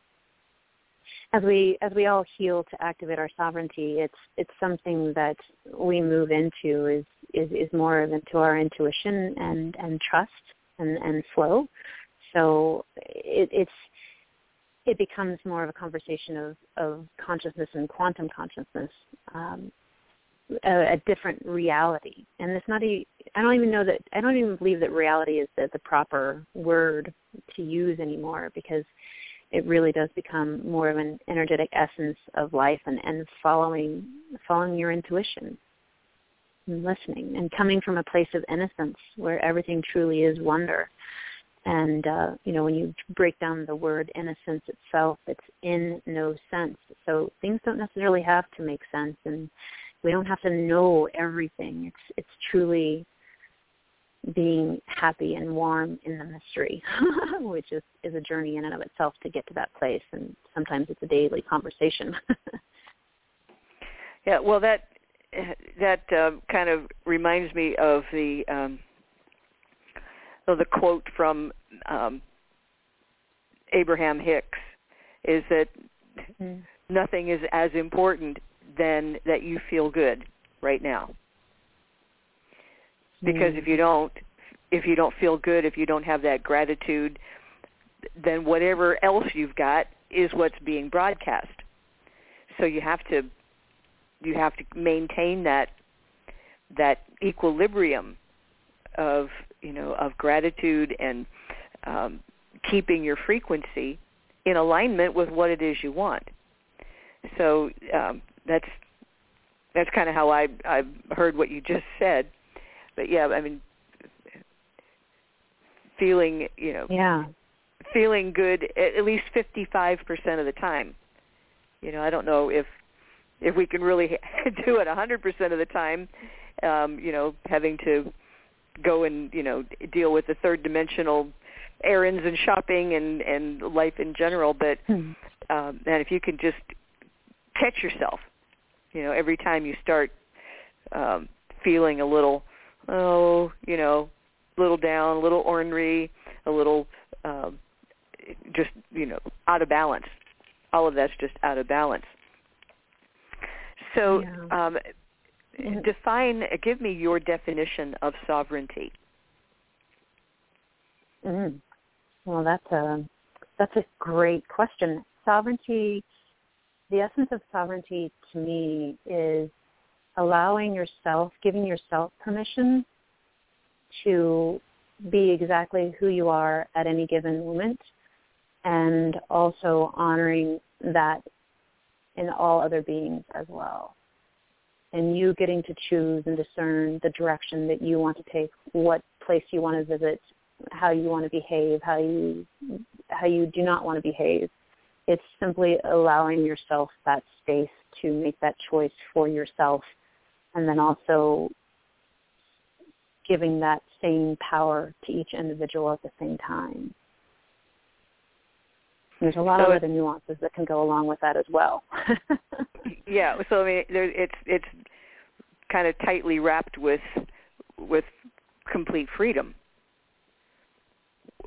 as we, as we all heal to activate our sovereignty, it's it's something that we move into is, is, is more of into our intuition and, and trust and, and flow. So it, it's... it becomes more of a conversation of, of consciousness and quantum consciousness, um, a, a different reality. And it's not a, I don't even know that, I don't even believe that reality is the, the proper word to use anymore, because it really does become more of an energetic essence of life and, and following, following your intuition and listening and coming from a place of innocence where everything truly is wonder. And, uh, you know, when you break down the word innocence itself, it's in no sense. So things don't necessarily have to make sense, and we don't have to know everything. It's it's truly being happy and warm in the mystery, which is, is a journey in and of itself to get to that place. And sometimes it's a daily conversation. Yeah, well, that, that uh, kind of reminds me of the... Um So the quote from um, Abraham Hicks is that mm-hmm. nothing is as important than that you feel good right now. Because mm-hmm. if you don't, if you don't feel good, if you don't have that gratitude, then whatever else you've got is what's being broadcast. So you have to, you have to maintain that that equilibrium of, you know, of gratitude and um, keeping your frequency in alignment with what it is you want. So um, that's that's kind of how I I heard what you just said. But yeah, I mean, feeling you know, yeah, feeling good at least fifty-five percent of the time. You know, I don't know if if we can really do it one hundred percent of the time. Um, you know, having to go and, you know, deal with the third dimensional errands and shopping and, and life in general. But um, and if you can just catch yourself, you know, every time you start um, feeling a little, oh, you know, a little down, a little ornery, a little um, just, you know, out of balance. All of that's just out of balance. So yeah. um, yeah. define, give me your definition of sovereignty. Mm. Well, that's a, that's a great question. Sovereignty, the essence of sovereignty to me is allowing yourself, giving yourself permission to be exactly who you are at any given moment, and also honoring that in all other beings as well. And you getting to choose and discern the direction that you want to take, what place you want to visit, how you want to behave, how you how you do not want to behave. It's simply allowing yourself that space to make that choice for yourself, and then also giving that same power to each individual at the same time. There's a lot so of other nuances that can go along with that as well. Yeah, so I mean, there, it's it's kind of tightly wrapped with with complete freedom,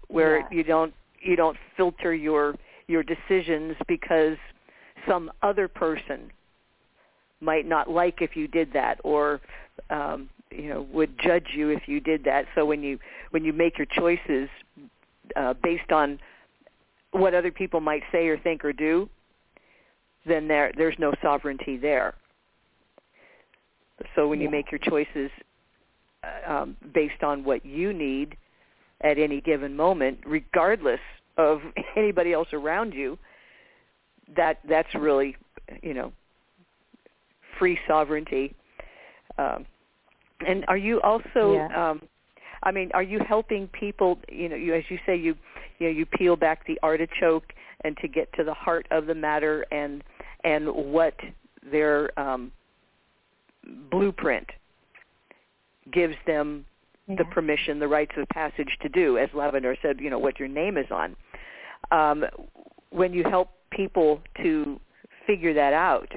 where yeah. you don't you don't filter your your decisions because some other person might not like if you did that, or um, you know, would judge you if you did that. So when you when you make your choices uh, based on what other people might say or think or do, then there there's no sovereignty there. So when yeah. you make your choices um, based on what you need at any given moment, regardless of anybody else around you, that that's really, you know, free sovereignty. Um, and are you also, yeah. um, I mean, are you helping people, you know, you, as you say, you, you know, you peel back the artichoke and to get to the heart of the matter and and what their um, blueprint gives them yeah. the permission, the rites of passage to do, as Lavendar said, you know, what your name is on. Um, when you help people to figure that out,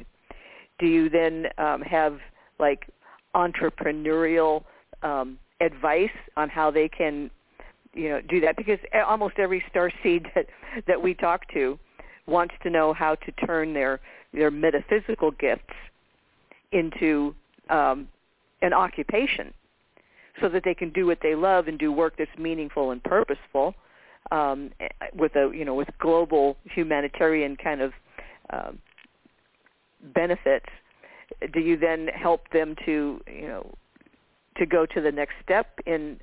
do you then um, have, like, entrepreneurial um, advice on how they can, you know, do that? Because almost every starseed that, that we talk to wants to know how to turn their, their metaphysical gifts into um, an occupation so that they can do what they love and do work that's meaningful and purposeful um, with a, you know, with global humanitarian kind of um, benefits. Do you then help them to, you know, to go to the next step in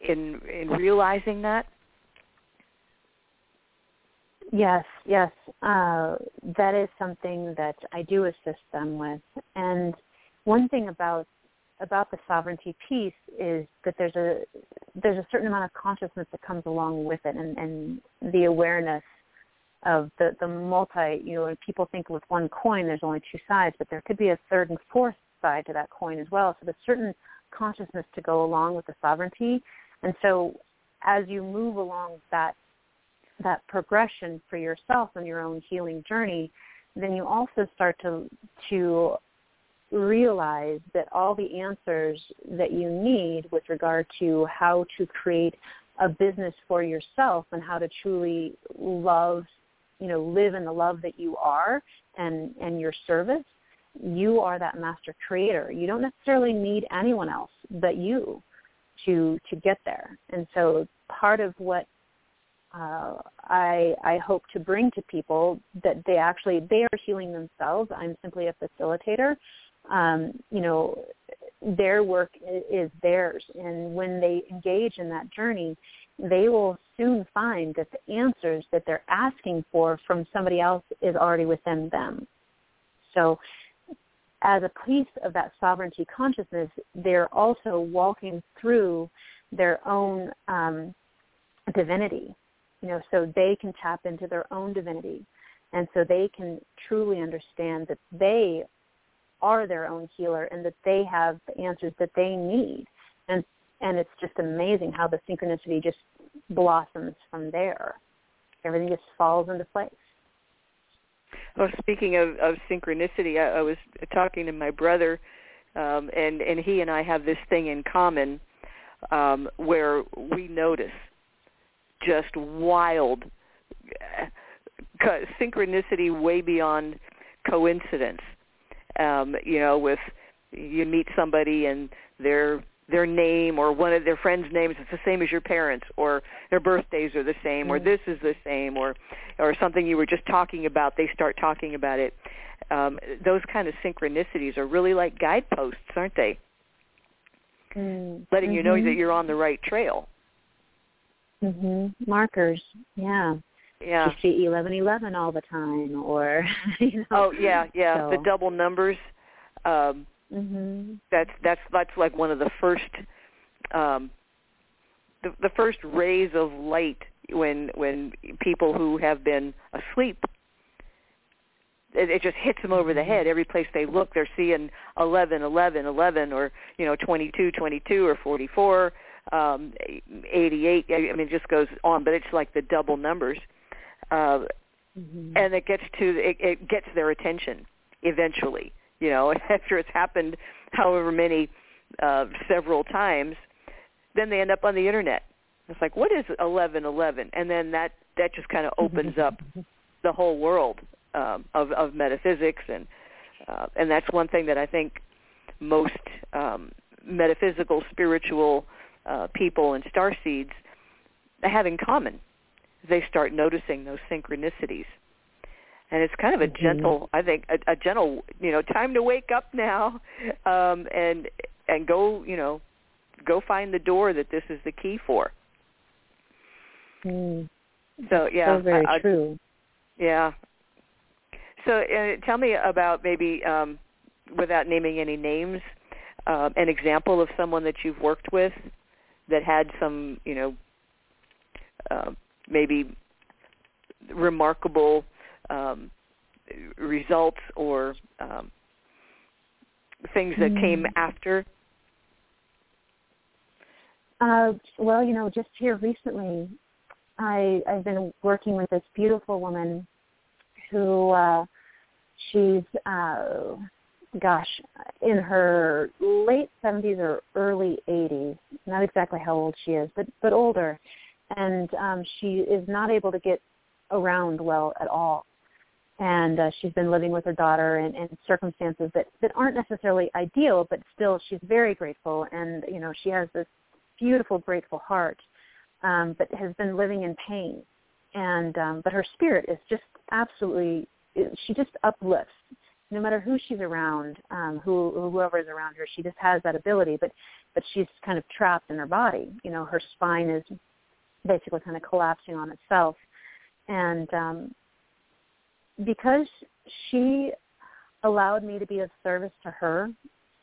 in in realizing that? Yes, yes. Uh, that is something that I do assist them with. And one thing about about the sovereignty piece is that there's a there's a certain amount of consciousness that comes along with it, and, and the awareness of the, the multi, you know, when people think with one coin there's only two sides, but there could be a third and fourth side to that coin as well. So there's certain consciousness to go along with the sovereignty. And so as you move along that that progression for yourself on your own healing journey, then you also start to to realize that all the answers that you need with regard to how to create a business for yourself and how to truly love, you know, live in the love that you are and, and your service, you are that master creator. You don't necessarily need anyone else but you to to get there. And so part of what uh, I I hope to bring to people that they actually, they are healing themselves. I'm simply a facilitator. Um, you know, their work is theirs. And when they engage in that journey, they will soon find that the answers that they're asking for from somebody else is already within them. So as a piece of that sovereignty consciousness, they're also walking through their own um, divinity, you know, so they can tap into their own divinity. And so they can truly understand that they are their own healer and that they have the answers that they need. And and it's just amazing how the synchronicity just blossoms from there. Everything just falls into place. Well, speaking of, of synchronicity, I, I was talking to my brother um, and, and he and I have this thing in common um, where we notice just wild synchronicity way beyond coincidence. Um, you know, with you meet somebody and their their name or one of their friends' names is the same as your parents, or their birthdays are the same, or this is the same, or or something you were just talking about, they start talking about it. Um, those kind of synchronicities are really like guideposts, aren't they? Mm-hmm. Letting you know that you're on the right trail. Mm-hmm. Markers, yeah. Yeah. You see eleven eleven all the time, or you know. Oh yeah, yeah. So. The double numbers. Um, mm-hmm. That's that's that's like one of the first, um, the, the first rays of light when when people who have been asleep. It, it just hits them over the head. Every place they look, they're seeing eleven, eleven, eleven, or you know twenty-two, twenty-two, or forty-four, um, eighty-eight. I mean, it just goes on, but it's like the double numbers. Uh, mm-hmm. And it gets to it, it gets their attention eventually. You know, after it's happened, however many, uh, several times, then they end up on the internet. It's like, what is eleven eleven? And then that, that just kind of opens up the whole world um, of of metaphysics, and uh, and that's one thing that I think most um, metaphysical, spiritual uh, people and starseeds have in common. They start noticing those synchronicities. And it's kind of a gentle, I think, a, a gentle, you know, time to wake up now, um, and and go, you know, go find the door that this is the key for. Mm. So yeah, so very I, true. I, yeah. So uh, tell me about maybe, um, without naming any names, uh, an example of someone that you've worked with that had some, you know, uh, maybe remarkable. Um, results or um, things that mm. came after? Uh, well, you know, just here recently, I, I've been working with this beautiful woman who uh, she's, uh, gosh, in her late seventies or early eighties, not exactly how old she is, but, but older, and um, she is not able to get around well at all. And uh, she's been living with her daughter in, in circumstances that, that aren't necessarily ideal, but still she's very grateful. And, you know, she has this beautiful, grateful heart, um, but has been living in pain. And um, but her spirit is just absolutely, she just uplifts. No matter who she's around, um, who, whoever is around her, she just has that ability. But, but she's kind of trapped in her body. You know, her spine is basically kind of collapsing on itself. And um because she allowed me to be of service to her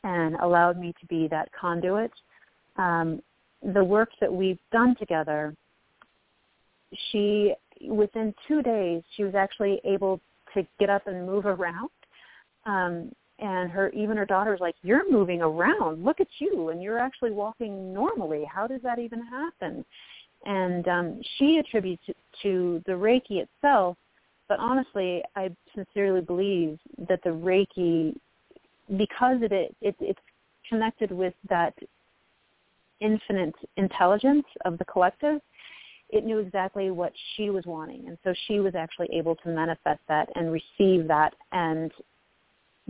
and allowed me to be that conduit, um, the work that we've done together, she, within two days, she was actually able to get up and move around. Um, and her, even her daughter was like, "You're moving around. Look at you. And you're actually walking normally. How does that even happen?" And um, she attributes it to the Reiki itself. But honestly, I sincerely believe that the Reiki, because of it, it, it's connected with that infinite intelligence of the collective, it knew exactly what she was wanting. And so she was actually able to manifest that and receive that and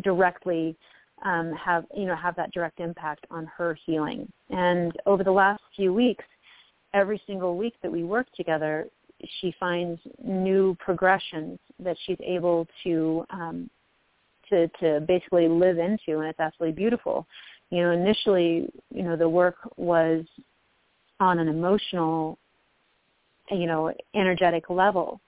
directly um, have, you know, have that direct impact on her healing. And over the last few weeks, every single week that we work together, she finds new progressions that she's able to um, to to basically live into, and it's absolutely beautiful. You know, initially, you know, the work was on an emotional, you know, energetic level,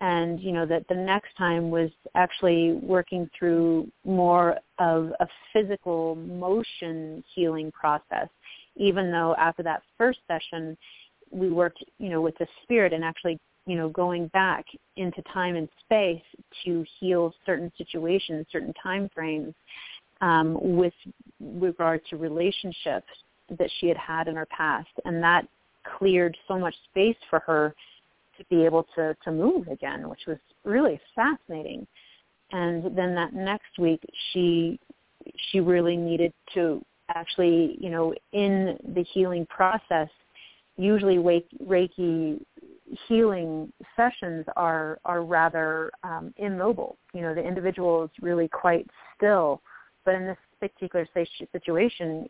and you know that the next time was actually working through more of a physical motion healing process. Even though after that first session, we worked, you know, with the spirit and actually, you know, going back into time and space to heal certain situations, certain time frames um, with regard to relationships that she had had in her past. And that cleared so much space for her to be able to, to move again, which was really fascinating. And then that next week, she she really needed to actually, you know, in the healing process, usually Reiki healing sessions are, are rather um, immobile. You know, the individual is really quite still. But in this particular situation,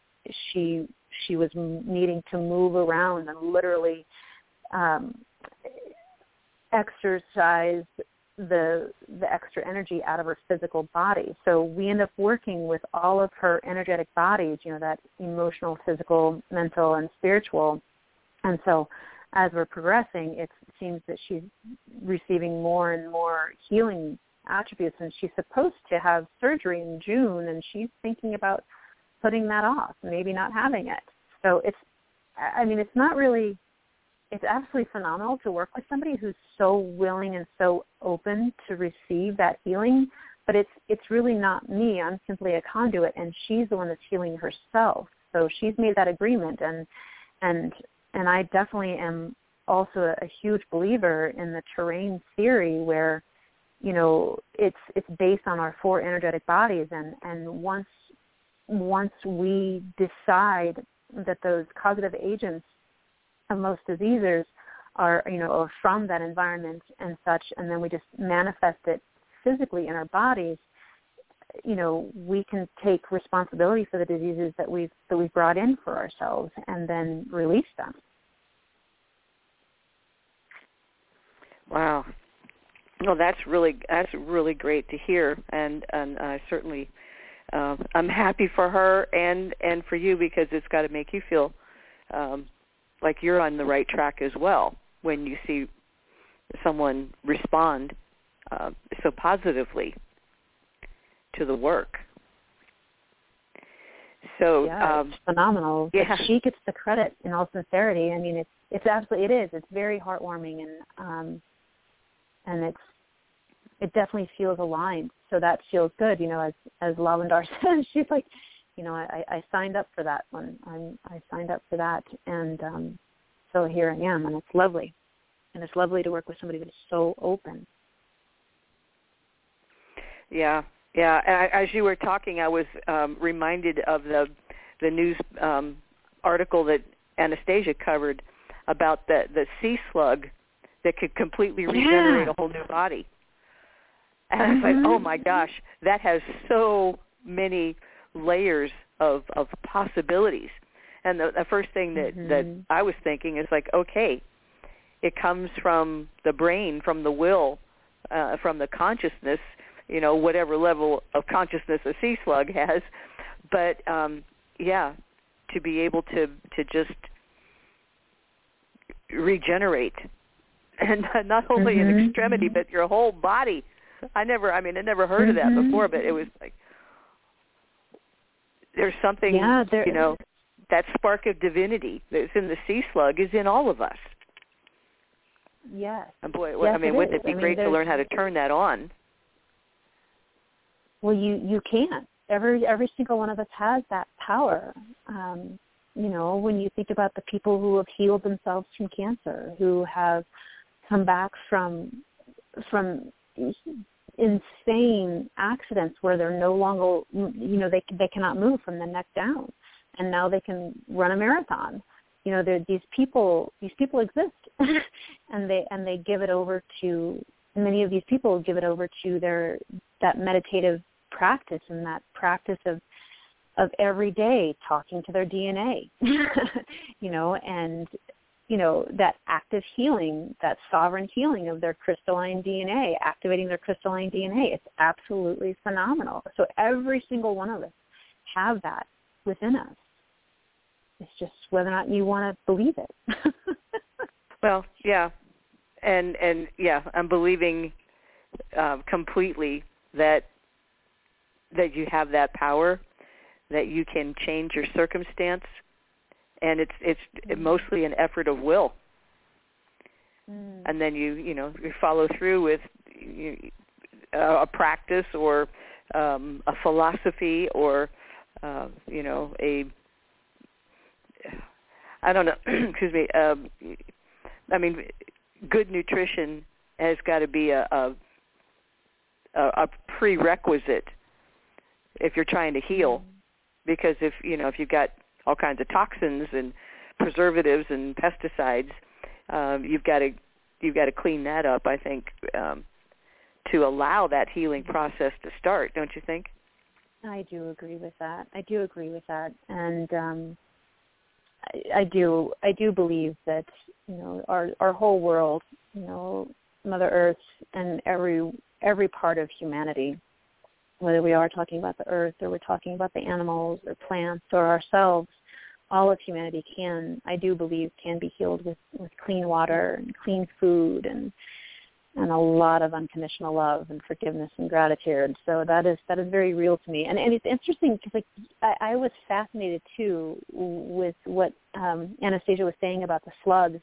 she she was needing to move around and literally um, exercise the the extra energy out of her physical body. So we end up working with all of her energetic bodies, you know, that emotional, physical, mental, and spiritual. And so as we're progressing, it seems that she's receiving more and more healing attributes, and she's supposed to have surgery in June, and she's thinking about putting that off, maybe not having it. So it's, I mean, it's not really, it's absolutely phenomenal to work with somebody who's so willing and so open to receive that healing, but it's it's really not me. I'm simply a conduit, and she's the one that's healing herself. So she's made that agreement, and and and I definitely am also a, a huge believer in the terrain theory where, you know, it's it's based on our four energetic bodies, and, and once once we decide that those causative agents of most diseases are, you know, are from that environment and such, and then we just manifest it physically in our bodies, you know, we can take responsibility for the diseases that we've that we've brought in for ourselves and then release them. Wow. No, that's really that's really great to hear, and and uh, certainly uh, I'm happy for her and, and for you, because it's got to make you feel um, like you're on the right track as well when you see someone respond uh, so positively to the work. So yeah, um, it's phenomenal. Yeah. She gets the credit. In all sincerity, I mean, it's it's absolutely it is. It's very heartwarming, and. Um, And it's it definitely feels aligned, so that feels good. You know, as as Lavendar says, she's like, you know, I, I signed up for that one. I'm, I signed up for that, and um, so here I am, and it's lovely. And it's lovely to work with somebody that's so open. Yeah, yeah. And I, as you were talking, I was um, reminded of the the news um, article that Anastasia covered about the, the sea slug that could completely regenerate yeah. a whole new body. And mm-hmm. I was like, oh my gosh, that has so many layers of, of possibilities. And the, the first thing that, mm-hmm. that I was thinking is like, okay, it comes from the brain, from the will, uh, from the consciousness, you know, whatever level of consciousness a sea slug has. But, um, yeah, to be able to, to just regenerate. And not only mm-hmm. an extremity, but your whole body. I never, I mean, I never heard mm-hmm. of that before, but it was like, there's something, yeah, there, you know, that spark of divinity that's in the sea slug is in all of us. Yes. And boy, yes, I mean, it wouldn't is. it be I mean, great to learn how to turn that on? Well, you, you can. Every, every single one of us has that power. Um, you know, when you think about the people who have healed themselves from cancer, who have come back from from insane accidents where they're no longer, you know, they they cannot move from the neck down, and now they can run a marathon. You know, there these people these people exist, and they and they give it over to many of these people give it over to their that meditative practice and that practice of of every day talking to their D N A, you know, and you know, that active healing, that sovereign healing of their crystalline D N A, activating their crystalline D N A. It's absolutely phenomenal. So every single one of us have that within us. It's just whether or not you want to believe it. Well, yeah. And, and yeah, I'm believing uh, completely that, that you have that power, that you can change your circumstance. And it's it's mm-hmm. mostly an effort of will, mm. and then you you know you follow through with you, uh, a practice or um, a philosophy or uh, you know a I don't know excuse me um, I mean good nutrition has got to be a, a a prerequisite if you're trying to heal, because if, you know, if you've got all kinds of toxins and preservatives and pesticides, um, you've got to you've got to clean that up, I think, um, to allow that healing process to start, don't you think? I do agree with that. I do agree with that, and um, I, I do I do believe that, you know, our our whole world, you know, Mother Earth and every every part of humanity, whether we are talking about the earth or we're talking about the animals or plants or ourselves, all of humanity can, I do believe, can be healed with, with clean water and clean food and and a lot of unconditional love and forgiveness and gratitude. And so that is that is very real to me. And and it's interesting because, like, I, I was fascinated too with what um, Anastasia was saying about the slugs.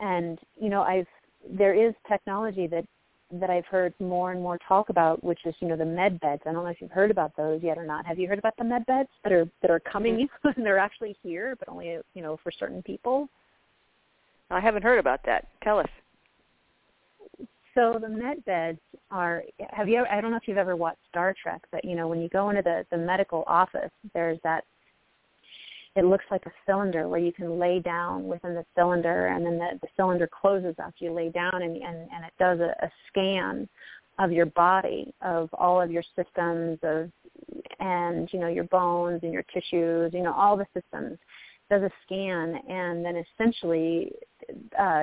And, you know, I've there is technology that that I've heard more and more talk about, which is, you know, the med beds. I don't know if you've heard about those yet or not. Have you heard about the med beds that are that are coming? Mm-hmm. They're actually here, but only, you know, for certain people. I haven't heard about that. Tell us. So the med beds are, have you ever, I don't know if you've ever watched Star Trek, but, you know, when you go into the, the medical office, there's that, it looks like a cylinder where you can lay down within the cylinder, and then the, the cylinder closes after you lay down, and, and, and it does a, a scan of your body, of all of your systems, of, and, you know, your bones and your tissues, you know, all the systems, does a scan, and then essentially uh,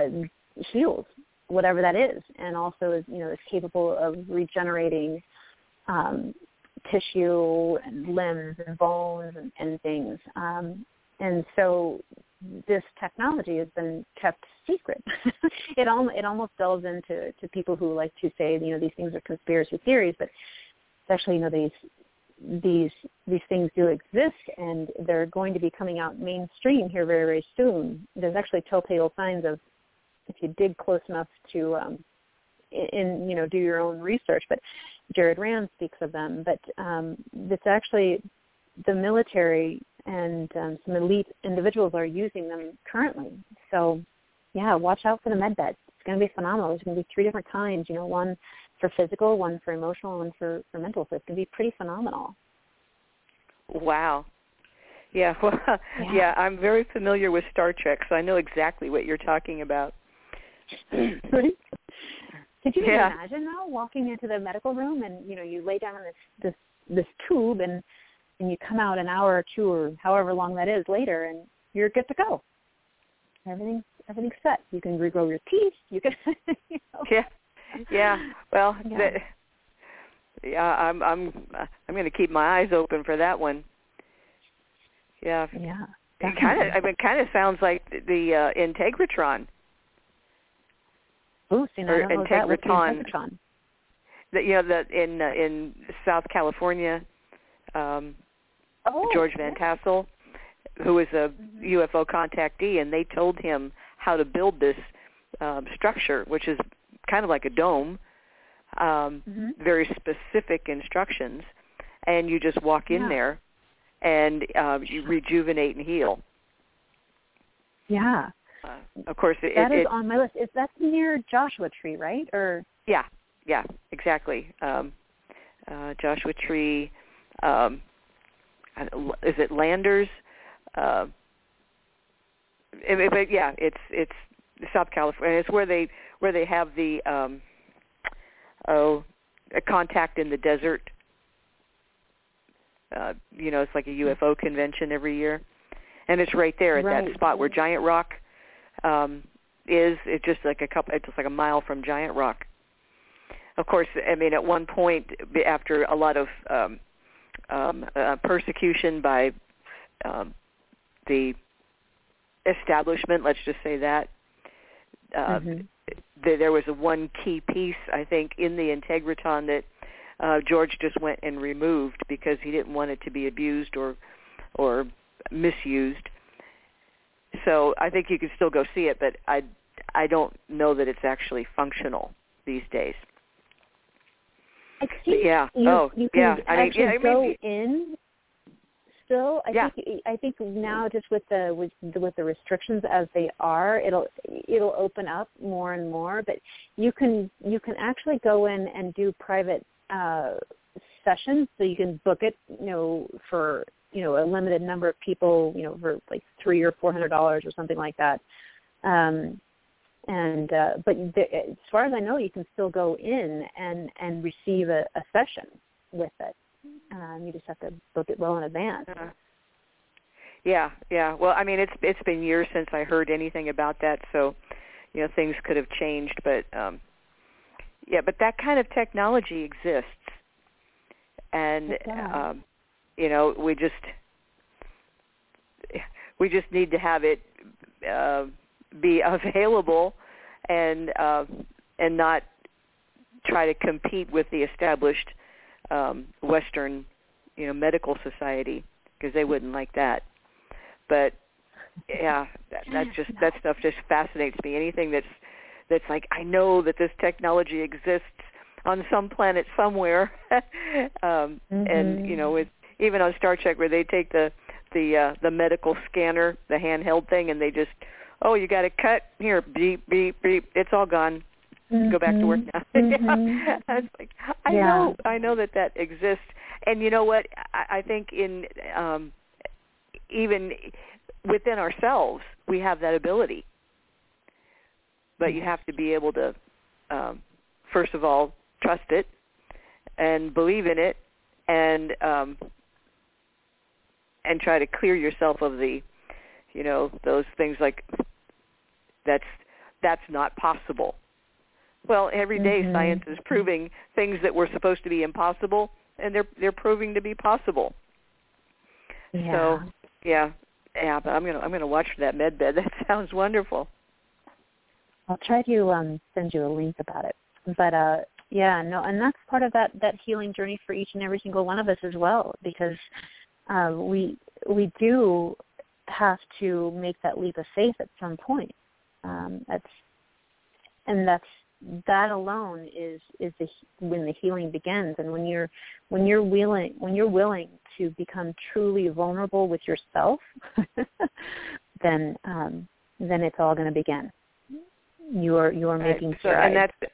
heals whatever that is, and also is, you know, is capable of regenerating um, tissue and limbs and bones and, and things. Um, and so this technology has been kept secret. it, al- it almost delves into to people who like to say, you know, these things are conspiracy theories, but especially, you know, these these these things do exist, and they're going to be coming out mainstream here very, very soon. There's actually telltale signs of, if you dig close enough to, um, in, you know, do your own research, but Jared Rand speaks of them. But um, it's actually the military and um, some elite individuals are using them currently. So, yeah, watch out for the med beds. It's going to be phenomenal. There's going to be three different kinds, you know, one for physical, one for emotional, and for, for mental. So it's going to be pretty phenomenal. Wow. Yeah, well, yeah. yeah, I'm very familiar with Star Trek, so I know exactly what you're talking about. Right? Could you yeah. imagine though, walking into the medical room and, you know, you lay down this this this tube and and you come out an hour or two or however long that is later, and you're good to go. Everything's everything's set. You can regrow your teeth. You can. You know. Yeah, yeah. Well, yeah. That, yeah I'm I'm I'm going to keep my eyes open for that one. Yeah. Yeah. It kind of I mean, kind of sounds like the uh, Integratron. Ooh, see, or Integratron. That, you know, that in uh, in South California, um, oh, George Van yeah. Tassel, who was a mm-hmm. U F O contactee, and they told him how to build this um, structure, which is kind of like a dome. Um, mm-hmm. Very specific instructions, and you just walk in yeah. there, and uh, you rejuvenate and heal. Yeah. Uh, of course, it, that it, is it, on my list. Is that near Joshua Tree, right? Or yeah, yeah, exactly. Um, uh, Joshua Tree. Um, is it Landers? Uh, it, it, but yeah, it's it's South California. It's where they where they have the um, oh, a contact in the desert. Uh, you know, it's like a U F O convention every year, and it's right there at right. that spot where Giant Rock. Um, is it's just like a couple, it's just like a mile from Giant Rock. Of course, I mean, at one point, after a lot of um, um, uh, persecution by um, the establishment, let's just say that, uh, mm-hmm. th- there was a one key piece, I think, in the Integratron that uh, George just went and removed because he didn't want it to be abused or or misused. So I think you can still go see it, but I, I don't know that it's actually functional these days. Yeah. You, oh, you can yeah. I mean, actually yeah, I mean, go in. Still, I yeah. think I think now just with the with the, with the restrictions as they are, it'll it'll open up more and more. But you can you can actually go in and do private uh, sessions, so you can book it, you know, for, you know, a limited number of people, you know, for like three or four hundred dollars or something like that. Um, and uh, but the, as far as I know, you can still go in and and receive a, a session with it. Um, you just have to book it well in advance. Uh-huh. Yeah, yeah. Well, I mean, it's it's been years since I heard anything about that, so you know, things could have changed. But um, yeah, but that kind of technology exists, and um, you know, we just we just need to have it uh, be available, and uh, and not try to compete with the established um, Western, you know, medical society, because they wouldn't like that. But yeah, that, that's just that stuff just fascinates me. Anything that's that's like, I know that this technology exists on some planet somewhere, um, mm-hmm. and you know, with, even on Star Trek, where they take the the uh, the medical scanner, the handheld thing, and they just, oh, you got a cut here, beep beep beep, it's all gone. Mm-hmm. Go back to work now. Mm-hmm. I was like, I yeah. know, I know that that exists, and you know what? I, I think in um, even within ourselves, we have that ability. But you have to be able to, um, first of all, trust it and believe in it, and um, and try to clear yourself of the, you know, those things like that's that's not possible. Well, every day mm-hmm. science is proving things that were supposed to be impossible, and they're they're proving to be possible. Yeah. So, yeah. Yeah, but I'm gonna I'm gonna watch that med bed. That sounds wonderful. I'll try to um, send you a link about it. But uh, yeah, no, and that's part of that, that healing journey for each and every single one of us as well, because uh, we we do have to make that leap of faith at some point. Um, that's and that's that alone is is the, when the healing begins, and when you're when you're willing when you're willing to become truly vulnerable with yourself, then um, then it's all going to begin. You are you are making right. so, strides, and that's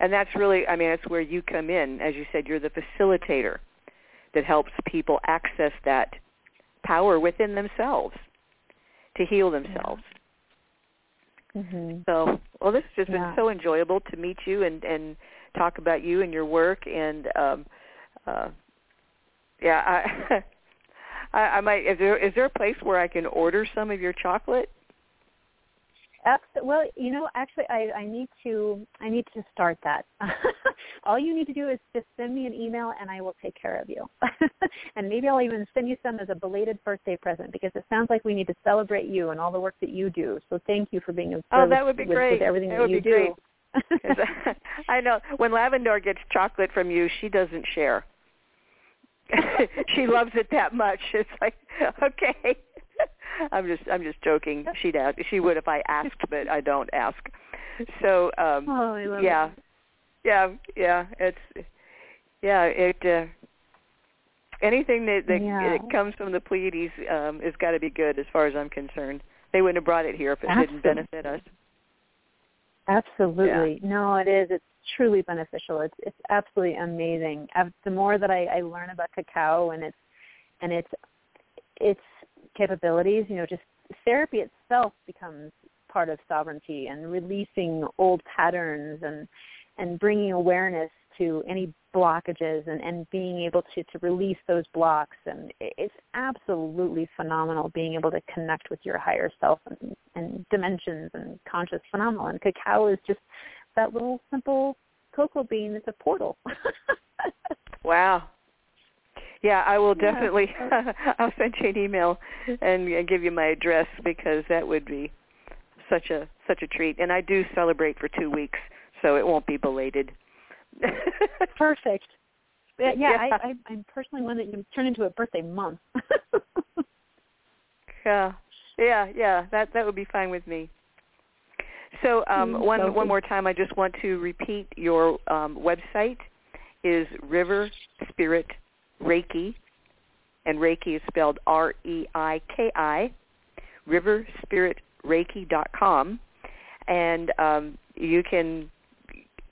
and that's really, I mean, that's where you come in. As you said, you're the facilitator that helps people access that power within themselves to heal themselves. Yeah. Mm-hmm. So, well, this has just yeah. been so enjoyable to meet you and, and talk about you and your work. And, um, uh, yeah, I, I, I might, is there, is there a place where I can order some of your chocolate? Absolutely. Well, you know, actually, I, I need to, I need to start that. All you need to do is just send me an email, and I will take care of you. And maybe I'll even send you some as a belated birthday present, because it sounds like we need to celebrate you and all the work that you do. So thank you for being a oh, that would be with, great. With everything that, that you do. I know when Lavendar gets chocolate from you, she doesn't share. She loves it that much. It's like, okay. I'm just I'm just joking. She'd ask, she would if I asked, but I don't ask. So um, oh, I love yeah, it. yeah, yeah. It's yeah. It uh, anything that that, yeah. that comes from the Pleiades um, has got to be good, as far as I'm concerned. They wouldn't have brought it here if it Absolutely. didn't benefit us. Absolutely. Yeah. No, it is. It's truly beneficial. It's it's absolutely amazing. I've, the more that I, I learn about cacao and it's and it's it's. capabilities, you know, just therapy itself becomes part of sovereignty and releasing old patterns and and bringing awareness to any blockages and, and being able to, to release those blocks. And it's absolutely phenomenal being able to connect with your higher self and, and dimensions and conscious phenomenal. And cacao is just that little simple cocoa bean that's a portal. Wow. Yeah, I will definitely, yeah. I'll send you an email and give you my address, because that would be such a such a treat. And I do celebrate for two weeks, so it won't be belated. Perfect. Yeah, yeah. I, I, I'm personally one that you turn into a birthday month. yeah, yeah, yeah, that, that would be fine with me. So um, mm, one lovely. one more time, I just want to repeat your um, website is River Spirit Reiki, and Reiki is spelled R E I K I, river spirit reiki dot com, and um, you can,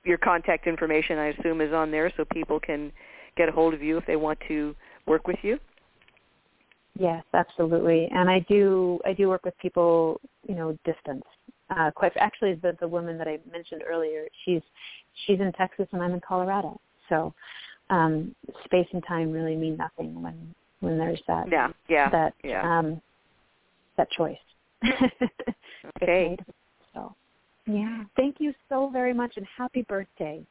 your contact information I assume is on there, so people can get a hold of you if they want to work with you? Yes, absolutely. And I do I do work with people, you know, distance. Uh, quite actually, the the woman that I mentioned earlier, she's she's in Texas and I'm in Colorado. So um, space and time really mean nothing when, when there's that yeah, yeah, that yeah. Um, that choice. Okay. So yeah, thank you so very much and happy birthday.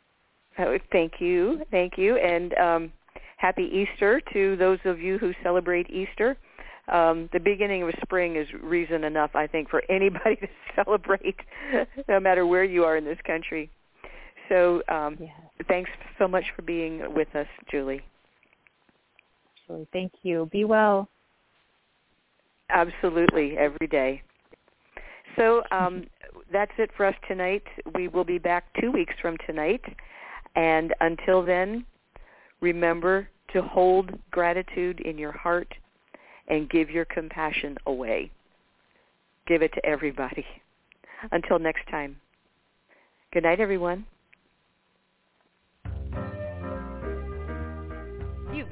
Oh, thank you, thank you, and um, happy Easter to those of you who celebrate Easter. Um, the beginning of spring is reason enough, I think, for anybody to celebrate, no matter where you are in this country. So um, yes. Thanks so much for being with us, Julie. Absolutely. Thank you. Be well. Absolutely, every day. So um, that's it for us tonight. We will be back two weeks from tonight. And until then, remember to hold gratitude in your heart and give your compassion away. Give it to everybody. Until next time. Good night, everyone. You've